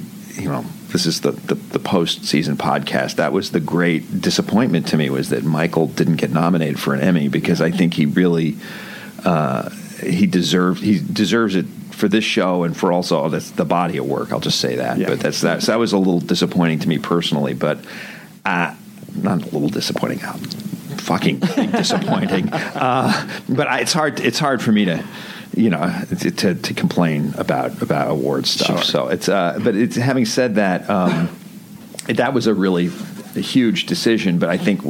the post-season podcast, that was the great disappointment to me, was that Michael didn't get nominated for an Emmy, because I think he really he deserves it for this show, and for also that's the body of work. I'll just say that. Yeah. But so that was a little disappointing to me personally, but not a little disappointing. I'm fucking disappointing. But it's hard for me to, you know, to complain about award stuff. Sure. So it's but it's, having said that, that was a huge decision. But I think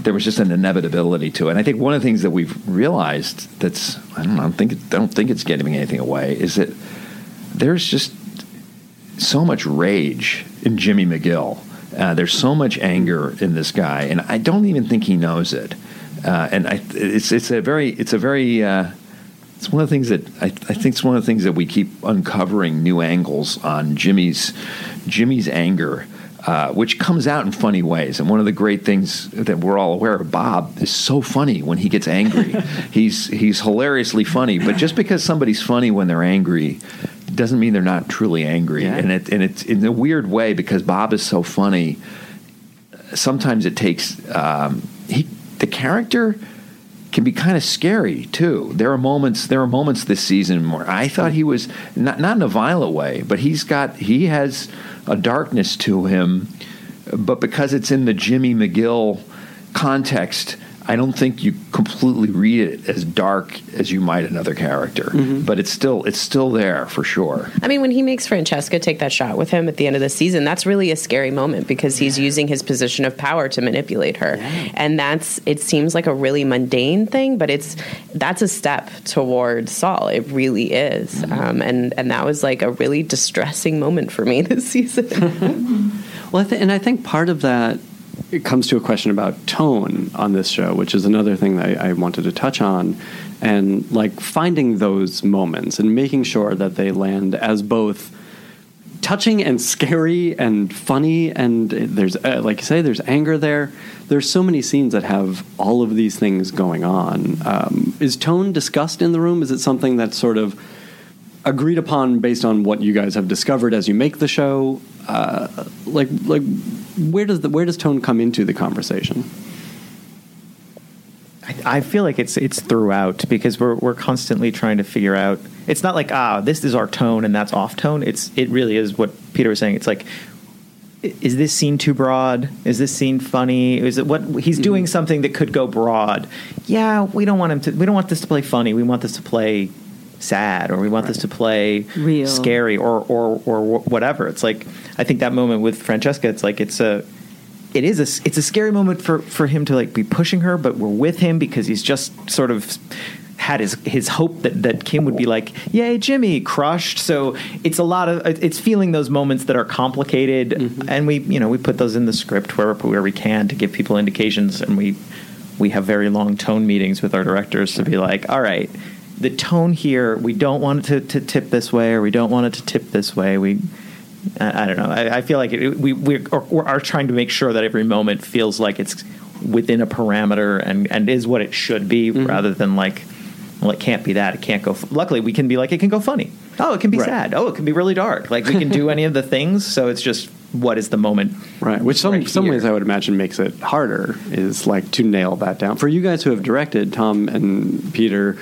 there was just an inevitability to it. And I think one of the things that we've realized that's I don't think it's getting anything away, is that there's just so much rage in Jimmy McGill. There's so much anger in this guy, and I don't even think he knows it. It's one of the things that I think it's one of the things that we keep uncovering new angles on Jimmy's anger, which comes out in funny ways. And one of the great things that we're all aware of, Bob is so funny when he gets angry. He's hilariously funny. But just because somebody's funny when they're angry doesn't mean they're not truly angry. Yeah. And it's in a weird way, because Bob is so funny. Sometimes it takes the character can be kind of scary too. There are moments this season where I thought he was not in a violent way, but he has a darkness to him. But because it's in the Jimmy McGill context, I don't think you completely read it as dark as you might another character. Mm-hmm. But it's still there for sure. I mean, when he makes Francesca take that shot with him at the end of the season, that's really a scary moment, because he's using his position of power to manipulate her. Yeah. And it seems like a really mundane thing, but that's a step towards Saul. It really is. Mm-hmm. And that was like a really distressing moment for me this season. Well, I think part of that, it comes to a question about tone on this show, which is another thing that I wanted to touch on, and like finding those moments and making sure that they land as both touching and scary and funny. And there's, like you say, there's anger there. There's so many scenes that have all of these things going on. Is tone discussed in the room? Is it something that's sort of agreed upon based on what you guys have discovered as you make the show? Like where does tone come into the conversation? I feel like it's throughout, because we're constantly trying to figure out. It's not like this is our tone and that's off tone. It really is what Peter was saying. It's like, is this scene too broad? Is this scene funny? Is it what he's doing something that could go broad? Yeah, we don't want him to. We don't want this to play funny. We want this to play sad, or we want this to play real, scary, or whatever. It's like, I think that moment with Francesca, it's like it's a scary moment for him to like be pushing her, but we're with him because he's just sort of had his hope that Kim would be like, yay, Jimmy, crushed. So it's a lot of, it's feeling those moments that are complicated, and we put those in the script where we can to give people indications, and we we have very long tone meetings with our directors to be like, all right, the tone here, we don't want it to tip this way, or we don't want it to tip this way. I don't know. I feel like we are trying to make sure that every moment feels like it's within a parameter and is what it should be, mm-hmm. rather than like, well, it can't be that. It can't go. Luckily, we can be like, it can go funny. Oh, it can be right. sad. Oh, it can be really dark. Like, we can do any of the things. So it's just, what is the moment? Right. Which some ways I would imagine makes it harder, is like to nail that down. For you guys who have directed, Tom and Peter,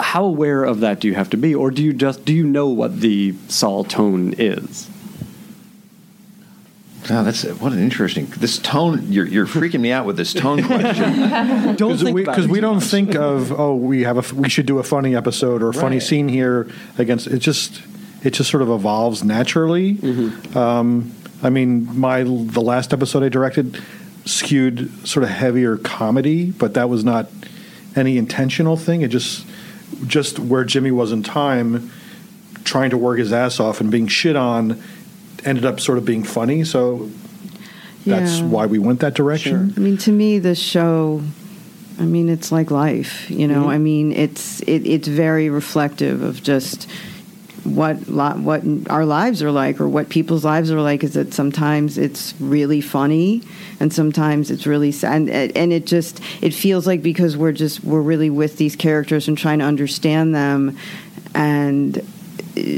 how aware of that do you have to be? Or do you know what the Saul tone is? Wow, what an interesting... This tone... You're freaking me out with this tone question. We should do a funny episode or a funny scene here against... It just sort of evolves naturally. Mm-hmm. I mean, the last episode I directed skewed sort of heavier comedy, but that was not any intentional thing. It just where Jimmy was in time, trying to work his ass off and being shit on, ended up sort of being funny, so that's why we went that direction. Sure. I mean, to me, the show, I mean, it's like life, you know. Mm-hmm. I mean, it's very reflective of just what our lives are like, or what people's lives are like. Is that sometimes it's really funny, and sometimes it's really sad, and it feels like, because we're really with these characters and trying to understand them, and.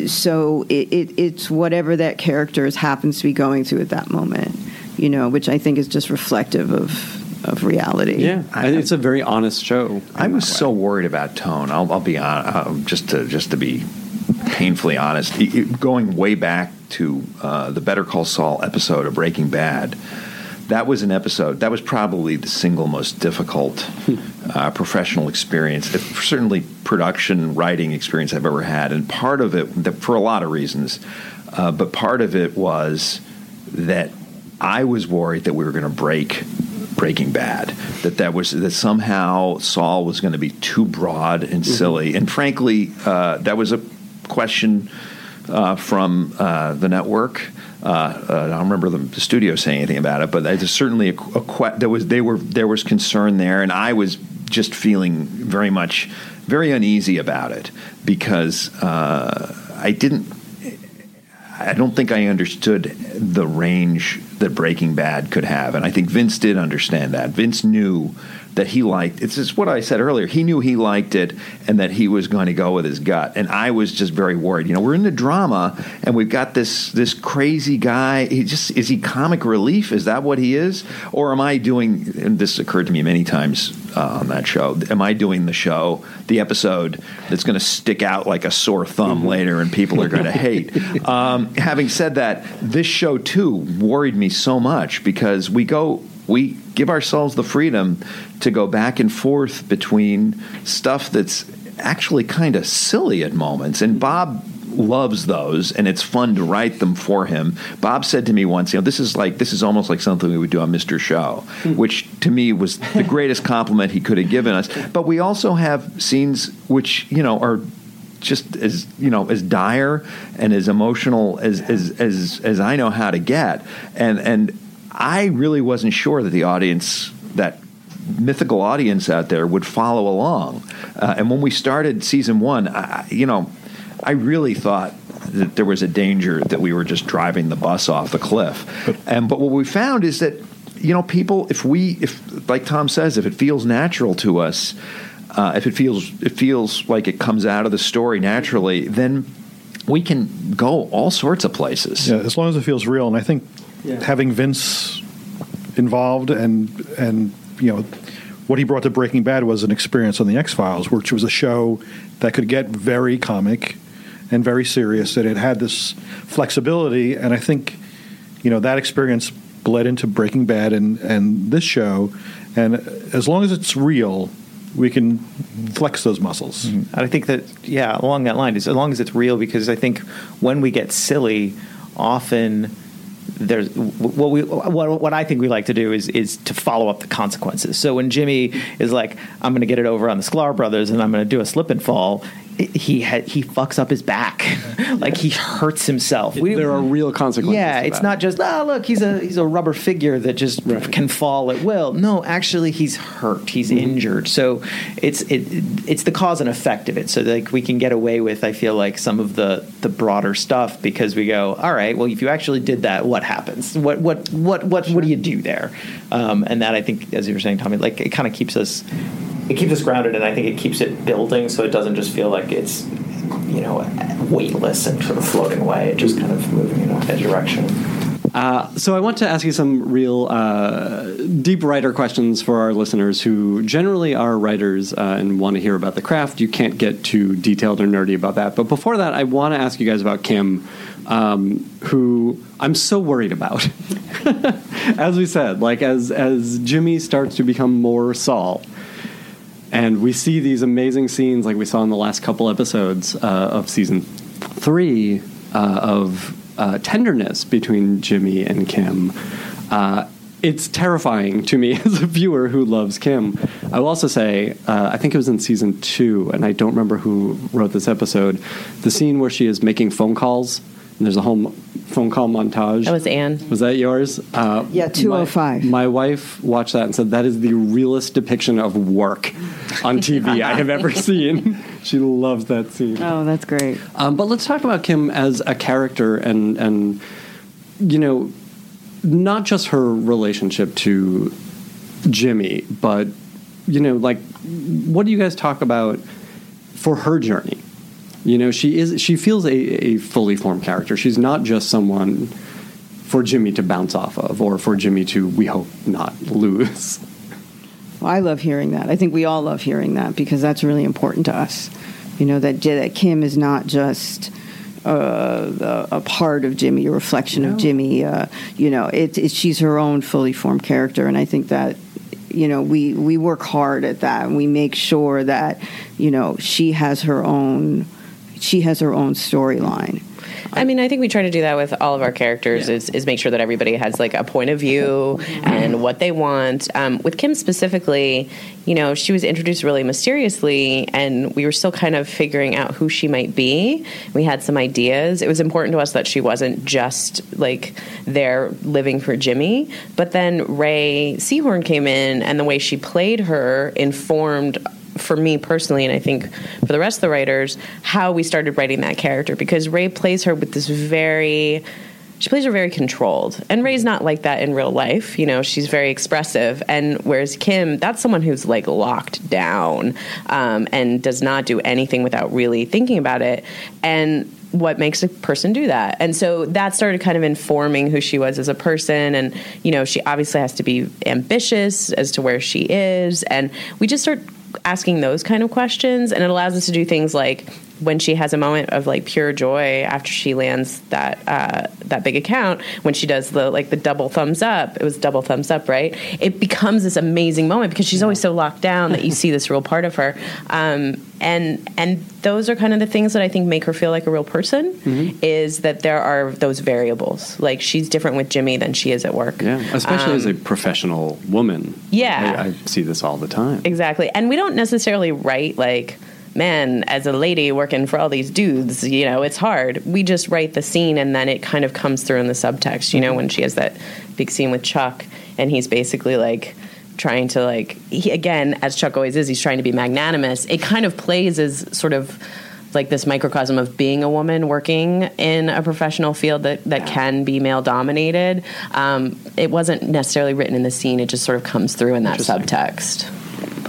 So it's whatever that character happens to be going through at that moment, you know, which I think is just reflective of reality. Yeah, it's a very honest show. I was so worried about tone. I'll be honest, just to be painfully honest. Going way back to the Better Call Saul episode of Breaking Bad, that was an episode that was probably the single most difficult professional experience, certainly production writing experience I've ever had. And part of it, for a lot of reasons, but part of it was that I was worried that we were going to break Breaking Bad, that somehow Saul was going to be too broad and silly. Mm-hmm. And frankly, that was a question from the network. I don't remember the studio saying anything about it, but there's certainly there was concern there, and I was just feeling very much very uneasy about it, because I don't think I understood the range that Breaking Bad could have, and I think Vince did understand that. Vince knew that he liked it's just what I said earlier. He knew he liked it, and that he was going to go with his gut. And I was just very worried. You know, we're in the drama, and we've got this crazy guy. Is he comic relief? Is that what he is, or am I doing? And this occurred to me many times on that show. Am I doing the episode that's going to stick out like a sore thumb later, and people are going to hate? Having said that, this show too worried me so much, because we give ourselves the freedom to go back and forth between stuff that's actually kind of silly at moments. And Bob loves those, and it's fun to write them for him. Bob said to me once, you know, this is almost like something we would do on Mr. Show, which to me was the greatest compliment he could have given us. But we also have scenes which, you know, are just as, you know, as dire and as emotional as I know how to get. And I really wasn't sure that the audience, that mythical audience out there, would follow along. And when we started season one, I really thought that there was a danger that we were just driving the bus off the cliff. But what we found is that, you know, people, if like Tom says, if it feels natural to us, if it feels like it comes out of the story naturally, then we can go all sorts of places. Yeah, as long as it feels real. And I think. Yeah. Having Vince involved and you know what he brought to Breaking Bad was an experience on the X-Files, which was a show that could get very comic and very serious, and it had this flexibility. And I think, you know, that experience bled into Breaking Bad and this show, and as long as it's real, we can flex those muscles. Mm-hmm. I think that, yeah, along that line, as long as it's real, because I think when we get silly, often there's what I think we like to do is to follow up the consequences. So when Jimmy is like, I'm going to get it over on the Sklar brothers and I'm going to do a slip and fall, he fucks up his back. Like, he hurts himself. There are real consequences. Yeah, it's not just, oh, look, he's a rubber figure that just can fall at will. No, actually, he's hurt. He's injured. So it's the cause and effect of it. So, like, we can get away with, I feel like, some of the broader stuff because we go, all right, well, if you actually did that, what happens? What do you do there? And that, I think, as you were saying, Tommy, like, it kind of keeps us... It keeps us grounded, and I think it keeps it building, so it doesn't just feel like it's, you know, weightless and sort of floating away. It just kind of moving in a direction. So I want to ask you some real deep writer questions for our listeners who generally are writers and want to hear about the craft. You can't get too detailed or nerdy about that. But before that, I want to ask you guys about Kim, who I'm so worried about. As we said, like as Jimmy starts to become more Saul, and we see these amazing scenes like we saw in the last couple episodes of season 3 of tenderness between Jimmy and Kim. It's terrifying to me as a viewer who loves Kim. I will also say, I think it was in season 2, and I don't remember who wrote this episode, the scene where she is making phone calls, and there's a whole phone call montage. That was Anne. Was that yours? Yeah, 205. My wife watched that and said, that is the realest depiction of work on TV I have ever seen. She loves that scene. Oh, that's great. But let's talk about Kim as a character and you know, not just her relationship to Jimmy, but, you know, like, what do you guys talk about for her journey? You know, she feels a fully formed character. She's not just someone for Jimmy to bounce off of or for Jimmy to, we hope, not lose. Well, I love hearing that. I think we all love hearing that because that's really important to us. You know, that Kim is not just a part of Jimmy, a reflection of Jimmy. You know, she's her own fully formed character, and I think that, you know, we work hard at that, and we make sure that, you know, she has her own storyline. I mean, I think we try to do that with all of our characters, is make sure that everybody has, like, a point of view and what they want. With Kim specifically, you know, she was introduced really mysteriously, and we were still kind of figuring out who she might be. We had some ideas. It was important to us that she wasn't just, like, there living for Jimmy. But then Ray Seahorn came in, and the way she played her informed, for me personally, and I think for the rest of the writers, how we started writing that character, because Ray plays her with she plays her very controlled, and Ray's not like that in real life. You know, she's very expressive, and whereas Kim, that's someone who's, like, locked down and does not do anything without really thinking about it, and what makes a person do that. And so that started kind of informing who she was as a person. And, you know, she obviously has to be ambitious as to where she is, and we just start asking those kind of questions, and it allows us to do things like when she has a moment of, like, pure joy after she lands that big account, when she does the double thumbs up. It was double thumbs up, right? It becomes this amazing moment because she's always so locked down that you see this real part of her. And those are kind of the things that I think make her feel like a real person, is that there are those variables. Like, she's different with Jimmy than she is at work. Yeah, especially as a professional woman. Yeah. I see this all the time. Exactly. And we don't necessarily write, like, man, as a lady working for all these dudes, you know, it's hard. We just write the scene, and then it kind of comes through in the subtext, you know, when she has that big scene with Chuck, and he's basically, like, trying to, like, again, as Chuck always is, he's trying to be magnanimous. It kind of plays as sort of like this microcosm of being a woman working in a professional field that can be male-dominated. It wasn't necessarily written in the scene. It just sort of comes through in that subtext.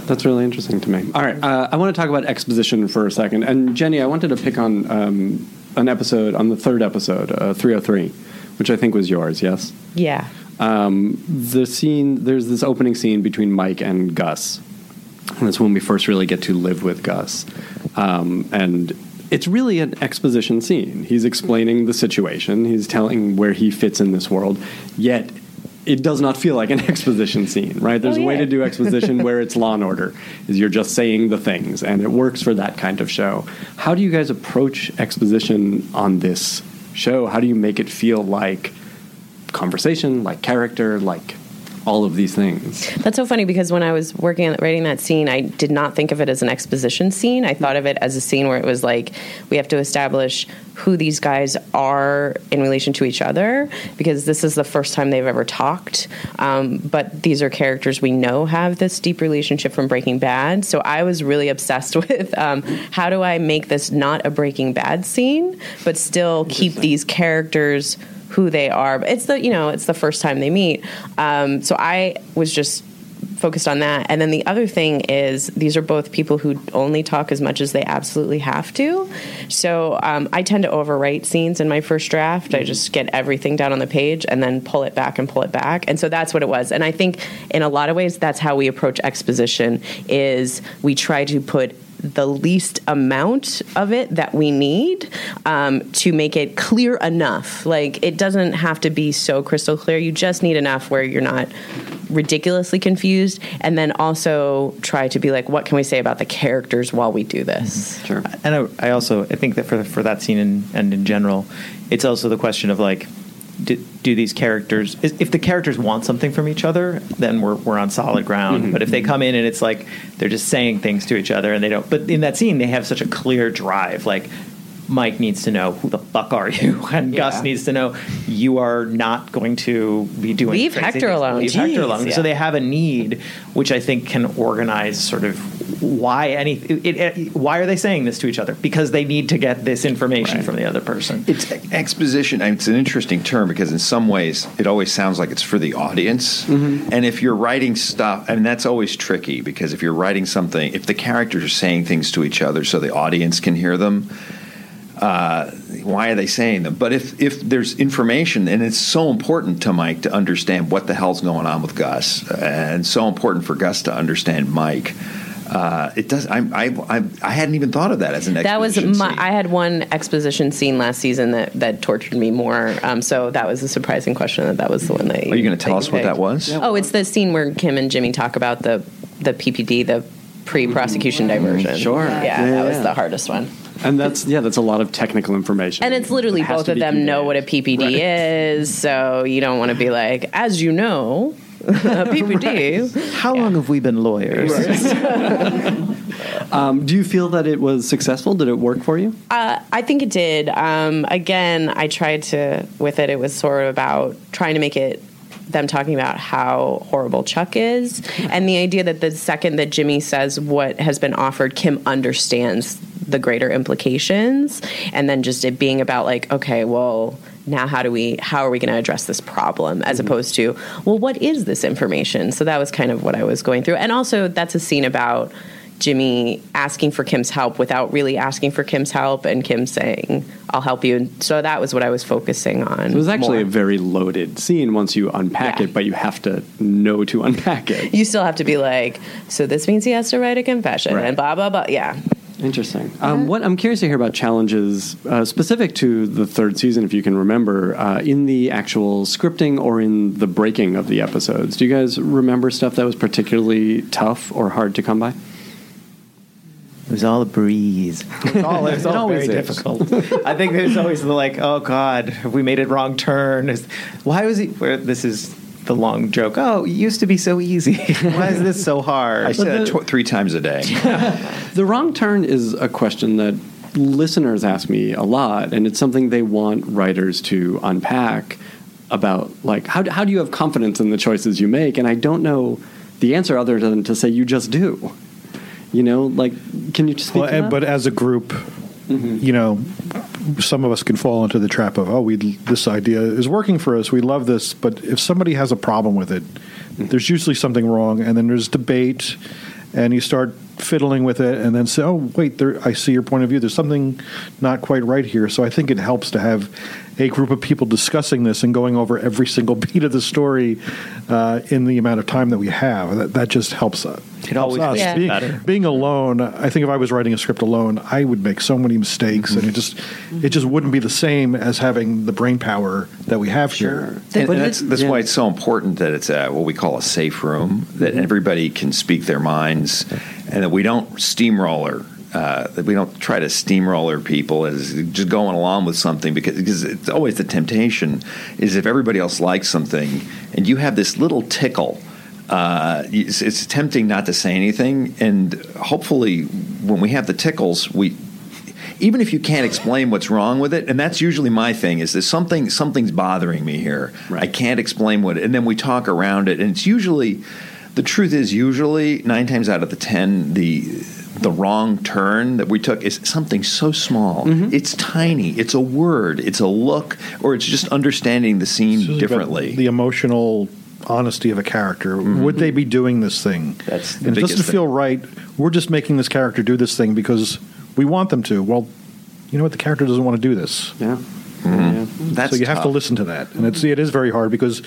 That's really interesting to me. All right, I want to talk about exposition for a second. And, Jenny, I wanted to pick on an episode, on the third episode, 303, which I think was yours, yes? Yeah. The scene, there's this opening scene between Mike and Gus, and it's when we first really get to live with Gus. And it's really an exposition scene. He's explaining the situation. He's telling where he fits in this world, yet it does not feel like an exposition scene, right? There's a way to do exposition where it's Law and Order, is you're just saying the things, and it works for that kind of show. How do you guys approach exposition on this show? How do you make it feel like conversation, like character, like all of these things. That's so funny, because when I was working on writing that scene, I did not think of it as an exposition scene. I thought of it as a scene where it was like, we have to establish who these guys are in relation to each other, because this is the first time they've ever talked. But these are characters we know have this deep relationship from Breaking Bad. So I was really obsessed with how do I make this not a Breaking Bad scene, but still keep these characters who they are. But it's the, you know, it's the first time they meet. So I was just focused on that. And then the other thing is, these are both people who only talk as much as they absolutely have to. So I tend to overwrite scenes in my first draft. I just get everything down on the page and then pull it back. And so that's what it was. And I think in a lot of ways, that's how we approach exposition, is we try to put the least amount of it that we need to make it clear enough. Like, it doesn't have to be so crystal clear. You just need enough where you're not ridiculously confused, and then also try to be like, what can we say about the characters while we do this? Mm-hmm. Sure. And I also, I think that for that scene and in general, it's also the question of like, do these characters, if the characters want something from each other, then we're on solid ground. Mm-hmm. But if they come in and it's like they're just saying things to each other and they don't, but in that scene they have such a clear drive, like Mike needs to know, who the fuck are you? And Gus needs to know, you are not going to be doing leave crazy Hector things. Alone. Leave Hector alone. Yeah. So they have a need, which I think can organize sort of why are they saying this to each other? Because they need to get this information from the other person. It's exposition. I mean, it's an interesting term, because in some ways it always sounds like it's for the audience. Mm-hmm. And if you're writing stuff, I mean, that's always tricky, because if you're writing something, if the characters are saying things to each other so the audience can hear them, why are they saying them? But if there's information, and it's so important to Mike to understand what the hell's going on with Gus, and so important for Gus to understand Mike, it does. I hadn't even thought of that as an exposition scene. I had one exposition scene last season that tortured me more. So that was a surprising question. That was the one that. Are you going to tell us what that was? Oh, it's the scene where Kim and Jimmy talk about the PPD, the pre-prosecution diversion. Sure. Yeah, that was the hardest one. And that's a lot of technical information. And it's literally both of them know what a PPD is, so you don't want to be like, as you know, a PPD. Right. How long have we been lawyers? Right. Do you feel that it was successful? Did it work for you? I think it did. Again, I tried to, with it was sort of about trying to make it them talking about how horrible Chuck is, and the idea that the second that Jimmy says what has been offered, Kim understands the greater implications, and then just it being about like, okay, well, now how are we going to address this problem, as opposed to, well, what is this information? So that was kind of what I was going through. And also that's a scene about Jimmy asking for Kim's help without really asking for Kim's help, and Kim saying, I'll help you. And so that was what I was focusing on. So it was actually a very loaded scene once you unpack it, but you have to know to unpack it. You still have to be like, so this means he has to write a confession and blah, blah, blah. Yeah. Interesting. What I'm curious to hear about challenges specific to the third season, if you can remember, in the actual scripting or in the breaking of the episodes. Do you guys remember stuff that was particularly tough or hard to come by? It was all a breeze. It was all very difficult. I think there's always the like, oh, God, we made a wrong turn. Why was he... This is... the long joke. Oh, it used to be so easy. Why is this so hard? I say that three times a day. The wrong turn is a question that listeners ask me a lot, and it's something they want writers to unpack about, like, how do you have confidence in the choices you make? And I don't know the answer other than to say you just do. You know, like, can you just speak to that? But as a group... Mm-hmm. You know, some of us can fall into the trap of, this idea is working for us. We love this. But if somebody has a problem with it, there's usually something wrong. And then there's debate, and you start fiddling with it and then say, oh, wait, I see your point of view. There's something not quite right here. So I think it helps to have a group of people discussing this and going over every single beat of the story in the amount of time that we have. That just helps us. It always helps us. Yeah. Being alone, I think if I was writing a script alone, I would make so many mistakes, and it just wouldn't be the same as having the brain power that we have here. That's why it's so important that it's what we call a safe room, that everybody can speak their minds, and that we don't steamroller we don't try to steamroller people as just going along with something, because it's always the temptation is if everybody else likes something and you have this little tickle, it's tempting not to say anything. And hopefully when we have the tickles, we even if you can't explain what's wrong with it, and that's usually my thing, is there's something's bothering me here. Right. I can't explain what, and then we talk around it, and it's usually, the truth is usually 9 times out of 10, the wrong turn that we took is something so small. Mm-hmm. It's tiny. It's a word. It's a look, or it's just understanding the scene differently. The emotional honesty of a character. Mm-hmm. Would they be doing this thing? That's the biggest thing. It doesn't feel right. We're just making this character do this thing because we want them to. Well, you know what? The character doesn't want to do this. Yeah. Mm-hmm. Yeah. That's so you tough. Have to listen to that. And it is very hard because,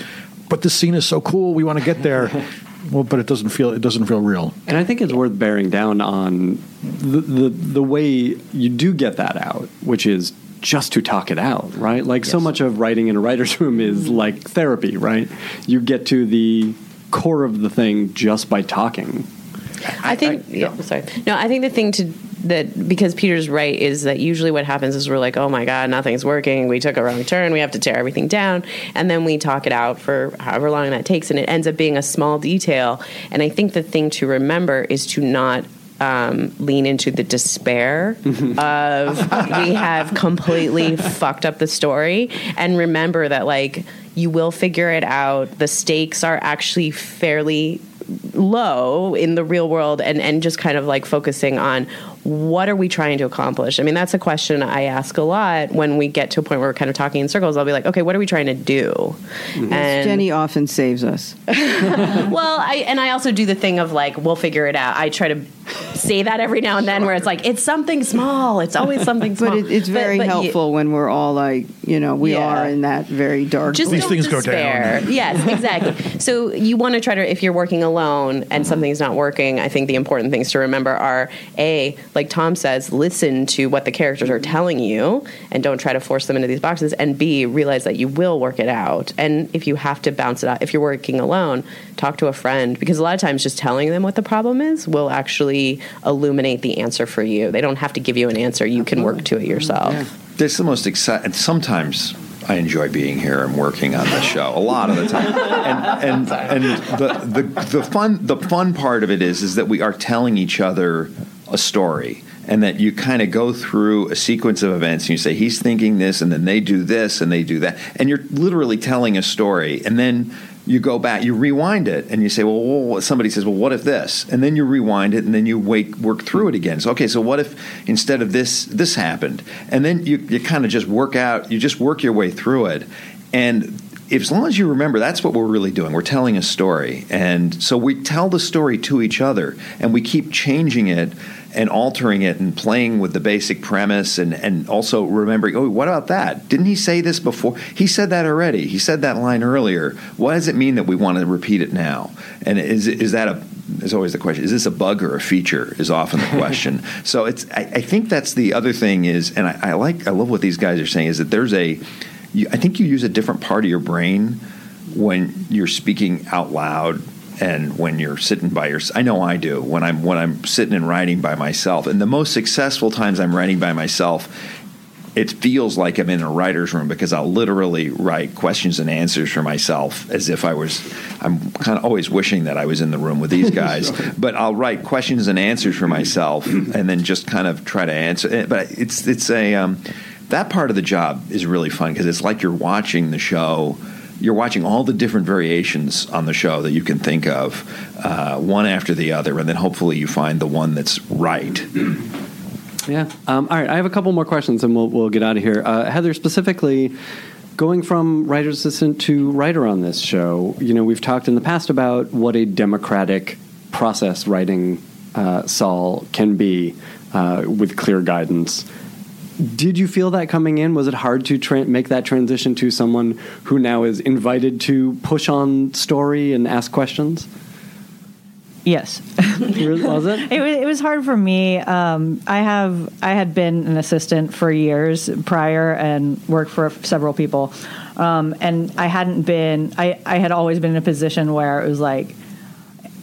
but this scene is so cool. We want to get there. Well, but it doesn't feel real. And I think it's worth bearing down on the way you do get that out, which is just to talk it out, right? Like, yes. So much of writing in a writer's room is like therapy, right? You get to the core of the thing just by talking. I think the thing because Peter's right is that usually what happens is we're like, oh my God, nothing's working. We took a wrong turn. We have to tear everything down. And then we talk it out for however long that takes. And it ends up being a small detail. And I think the thing to remember is to not lean into the despair of we have completely fucked up the story, and remember that, like, you will figure it out. The stakes are actually fairly low in the real world, and just kind of like focusing on what are we trying to accomplish. I mean, that's a question I ask a lot when we get to a point where we're kind of talking in circles. I'll be like, okay, what are we trying to do? Mm-hmm. And Jenny often saves us. Well, I also do the thing of like, we'll figure it out. I try to say that every now and then, sure. Where it's like, it's something small. It's always something small. But it's very helpful when we're all like, you know, we are in that very dark. Just these things despair. Go down. Yes, exactly. So you want to try to, if you're working alone and something's not working, I think the important things to remember are, A, like Tom says, listen to what the characters are telling you and don't try to force them into these boxes, and B, realize that you will work it out. And if you have to bounce it out, if you're working alone, talk to a friend, because a lot of times just telling them what the problem is will actually illuminate the answer for you. They don't have to give you an answer. You can work to it yourself. Yeah. That's the most exciting. Sometimes I enjoy being here and working on this show a lot of the time. And the fun part of it is that we are telling each other a story, and that you kind of go through a sequence of events and you say, he's thinking this, and then they do this and they do that, and you're literally telling a story. And then you go back, you rewind it, and you say, well, somebody says, well, what if this? And then you rewind it, and then you work through it again. So, okay, so what if instead of this happened? And then you kind of just work your way through it. And as long as you remember, that's what we're really doing. We're telling a story. And so we tell the story to each other, and we keep changing it and altering it and playing with the basic premise, and also remembering, oh, what about that? Didn't he say this before? He said that already. He said that line earlier. What does it mean that we want to repeat it now? And is that is always the question. Is this a bug or a feature is often the question. So it's, I think that's the other thing is, and I love what these guys are saying, is that there's I think you use a different part of your brain when you're speaking out loud and when you're sitting by yourself. I know I do when I'm sitting and writing by myself. And the most successful times I'm writing by myself, it feels like I'm in a writer's room, because I'll literally write questions and answers for myself as if I'm kind of always wishing that I was in the room with these guys. Sure. But I'll write questions and answers for myself and then just kind of try to answer. But it's a that part of the job is really fun, because it's like you're watching the show. You're watching all the different variations on the show that you can think of, one after the other, and then hopefully you find the one that's right. Yeah. All right, I have a couple more questions, and we'll get out of here. Heather, specifically, going from writer's assistant to writer on this show, you know, we've talked in the past about what a democratic process writing Saul can be with clear guidance. Did you feel that coming in? Was it hard to make that transition to someone who now is invited to push on story and ask questions? Yes. Was it? It was hard for me. I had been an assistant for years prior and worked for several people. And I had always been in a position where it was like,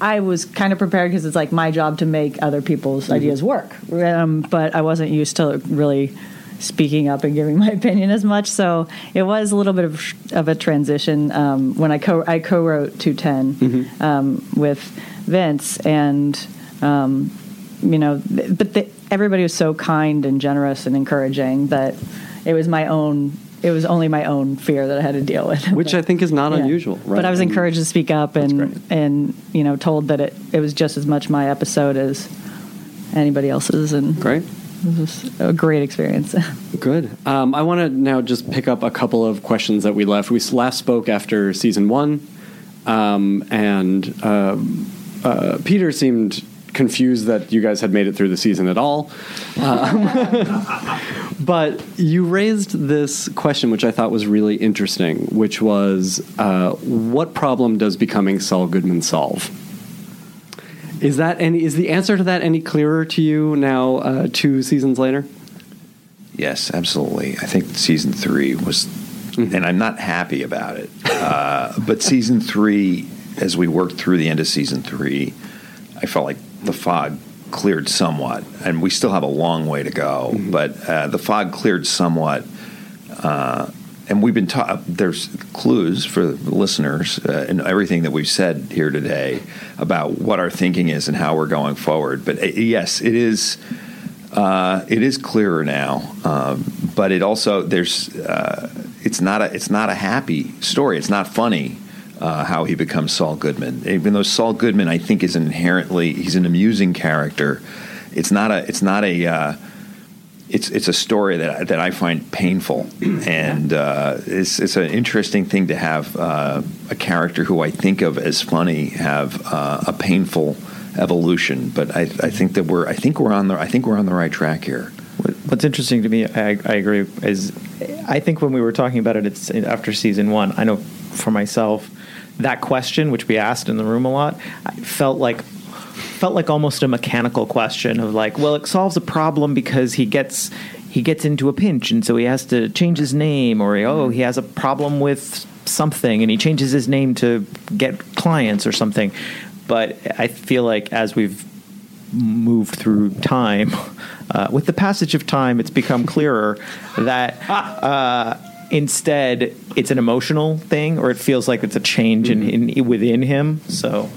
I was kind of prepared because it's like my job to make other people's ideas work. But I wasn't used to really speaking up and giving my opinion as much. So it was a little bit of a transition when I co-wrote 210 with Vince. And, you know, but everybody was so kind and generous and encouraging that it was my own. It was only my own fear that I had to deal with. Which I think is not unusual, right? But I was encouraged to speak up and you know, told that it was just as much my episode as anybody else's. And great. It was a great experience. Good. I want to now just pick up a couple of questions that we left. We last spoke after season one, and Peter seemed confused that you guys had made it through the season at all. But you raised this question, which I thought was really interesting, which was, what problem does becoming Saul Goodman solve? Is the answer to that any clearer to you now, 2 seasons later? Yes, absolutely. I think season 3 was, and I'm not happy about it, but season 3, as we worked through the end of season 3, I felt like the fog cleared somewhat, and we still have a long way to go, but the fog cleared somewhat, and we've been there's clues for the listeners in everything that we've said here today about what our thinking is and how we're going forward. But yes, it is clearer now, but it also it's not a happy story. It's not funny. How he becomes Saul Goodman, even though Saul Goodman, I think, is he's an amusing character. It's a story that I find painful, and it's an interesting thing to have a character who I think of as funny have a painful evolution. But I think that we're on the right track here. What's interesting to me, I agree, is I think when we were talking about it, it's after season one. I know for myself, that question, which we asked in the room a lot, felt like almost a mechanical question of like, well, it solves a problem because he gets into a pinch, and so he has to change his name, or he has a problem with something and he changes his name to get clients or something. But I feel like as we've moved through time, with the passage of time, it's become clearer that instead, it's an emotional thing, or it feels like it's a change in within him. So,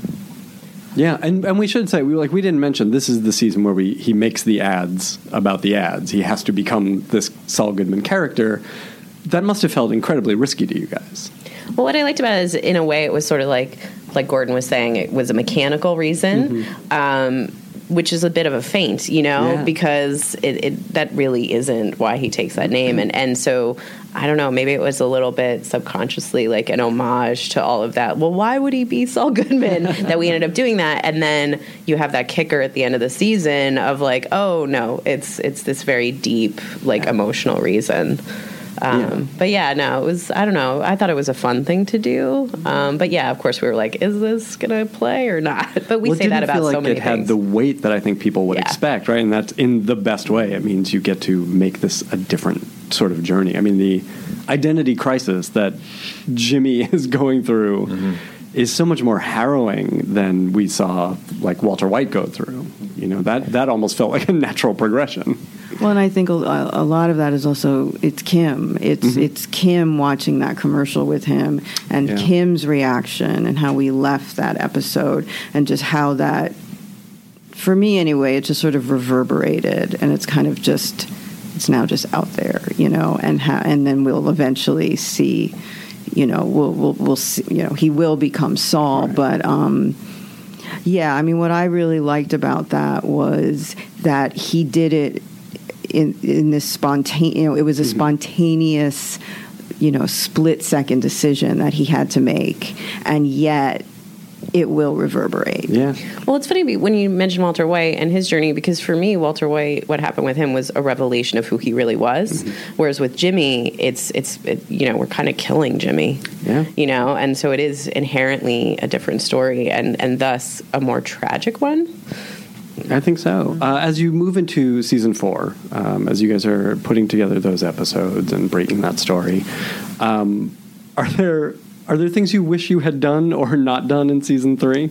yeah, and we should say we didn't mention this is the season where he makes the ads about the ads. He has to become this Saul Goodman character. That must have felt incredibly risky to you guys. Well, what I liked about it is, in a way, it was sort of like Gordon was saying, it was a mechanical reason. Which is a bit of a feint, you know, because that really isn't why he takes that name. And so, I don't know, maybe it was a little bit subconsciously like an homage to all of that. Well, why would he be Saul Goodman that we ended up doing that? And then you have that kicker at the end of the season of like, oh, no, it's this very deep, like, emotional reason. But yeah, no, it was, I don't know. I thought it was a fun thing to do. But yeah, of course we were like, is this going to play or not? But we say that about so many things. It had the weight that I think people would expect, right? And that's in the best way. It means you get to make this a different sort of journey. I mean, the identity crisis that Jimmy is going through is so much more harrowing than we saw, like, Walter White go through. You know, that almost felt like a natural progression. Well, and I think a lot of that is also, it's Kim. It's Kim watching that commercial with him, and Kim's reaction, and how we left that episode, and just how that, for me anyway, it just sort of reverberated, and it's kind of just, it's now just out there, you know, and then we'll eventually see, you know, we'll see, you know, he will become Saul, right. But yeah, I mean, what I really liked about that was that he did it in this spontaneous, you know, it was a spontaneous, you know, split-second decision that he had to make, and yet it will reverberate. Yeah. Well, it's funny when you mention Walter White and his journey, because for me, Walter White, what happened with him was a revelation of who he really was. Whereas with Jimmy, you know, we're kind of killing Jimmy. Yeah. You know, and so it is inherently a different story, and thus a more tragic one. I think so. As you move into season 4, as you guys are putting together those episodes and breaking that story, are there things you wish you had done or not done in season 3?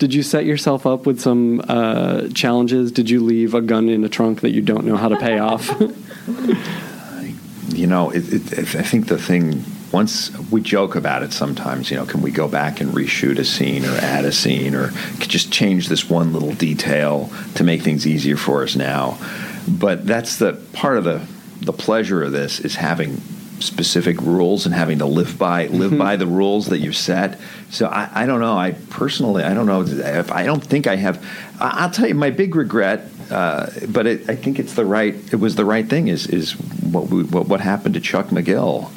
Did you set yourself up with some challenges? Did you leave a gun in a trunk that you don't know how to pay off? You know, I think the thing, once we joke about it sometimes, you know, can we go back and reshoot a scene or add a scene or just change this one little detail to make things easier for us now? But that's the part of the pleasure of this is having specific rules and having to live by the rules that you've set. So I don't know. I personally, I don't know. I don't think I have. I'll tell you my big regret, but I think it's the right. It was the right thing. Is what happened to Chuck McGill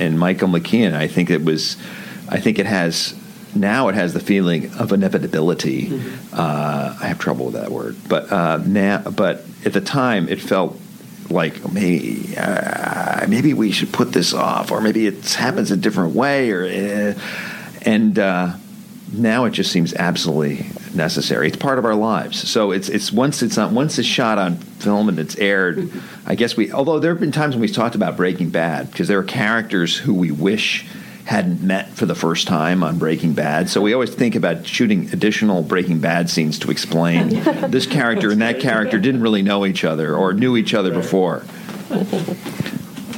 and Michael McKean? I think it has. Now it has the feeling of inevitability. Mm-hmm. I have trouble with that word, but now. But at the time, it felt like maybe we should put this off, or maybe it happens a different way, or now it just seems absolutely necessary. It's part of our lives. So it's once it's shot on film and it's aired, I guess we. Although there have been times when we've talked about Breaking Bad because there are characters who we wish hadn't met for the first time on Breaking Bad. So we always think about shooting additional Breaking Bad scenes to explain this character and that character didn't really know each other or knew each other before.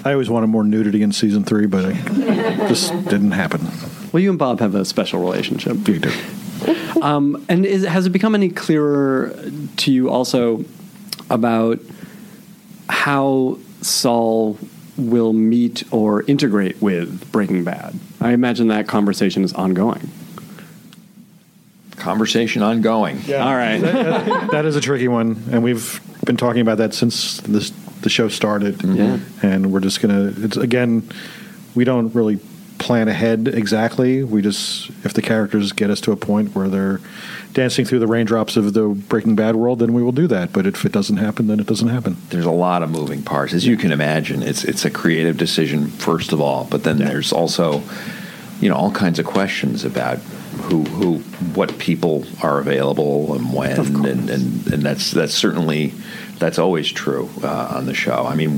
I always wanted more nudity in season 3, but this didn't happen. Well, you and Bob have a special relationship. You do. And has it become any clearer to you also about how Saul will meet or integrate with Breaking Bad? I imagine that conversation is ongoing. Yeah. All right. That is a tricky one, and we've been talking about that since the show started. Mm-hmm. Yeah. And we're just going to, again, we don't really plan ahead exactly. We just, if the characters get us to a point where they're dancing through the raindrops of the Breaking Bad world, then we will do that. But if it doesn't happen, then it doesn't happen. There's a lot of moving parts. As you can imagine, it's a creative decision, first of all. But then there's also, you know, all kinds of questions about what people are available and when. And that's certainly, that's always true on the show. I mean,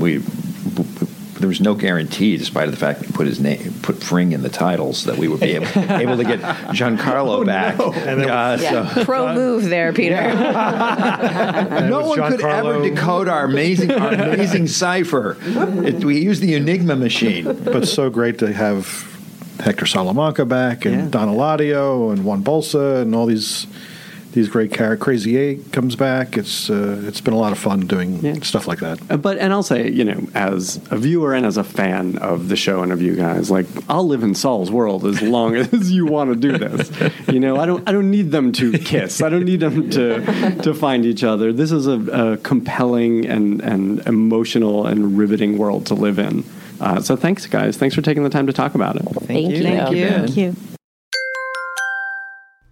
there was no guarantee, despite the fact that he put Fring in the titles, that we would be able to get Giancarlo back. No. And pro move there, Peter. Yeah. No one could ever decode our amazing cipher. We used the Enigma machine. But so great to have Hector Salamanca back and Don Eladio and Juan Bolsa and all these great characters. Crazy 8 comes back. It's been a lot of fun doing stuff like that. And I'll say, you know, as a viewer and as a fan of the show and of you guys, like, I'll live in Saul's world as long as you want to do this. You know, I don't need them to kiss. I don't need them to find each other. This is a compelling and emotional and riveting world to live in. So thanks, guys. Thanks for taking the time to talk about it. Thank you. Thank you.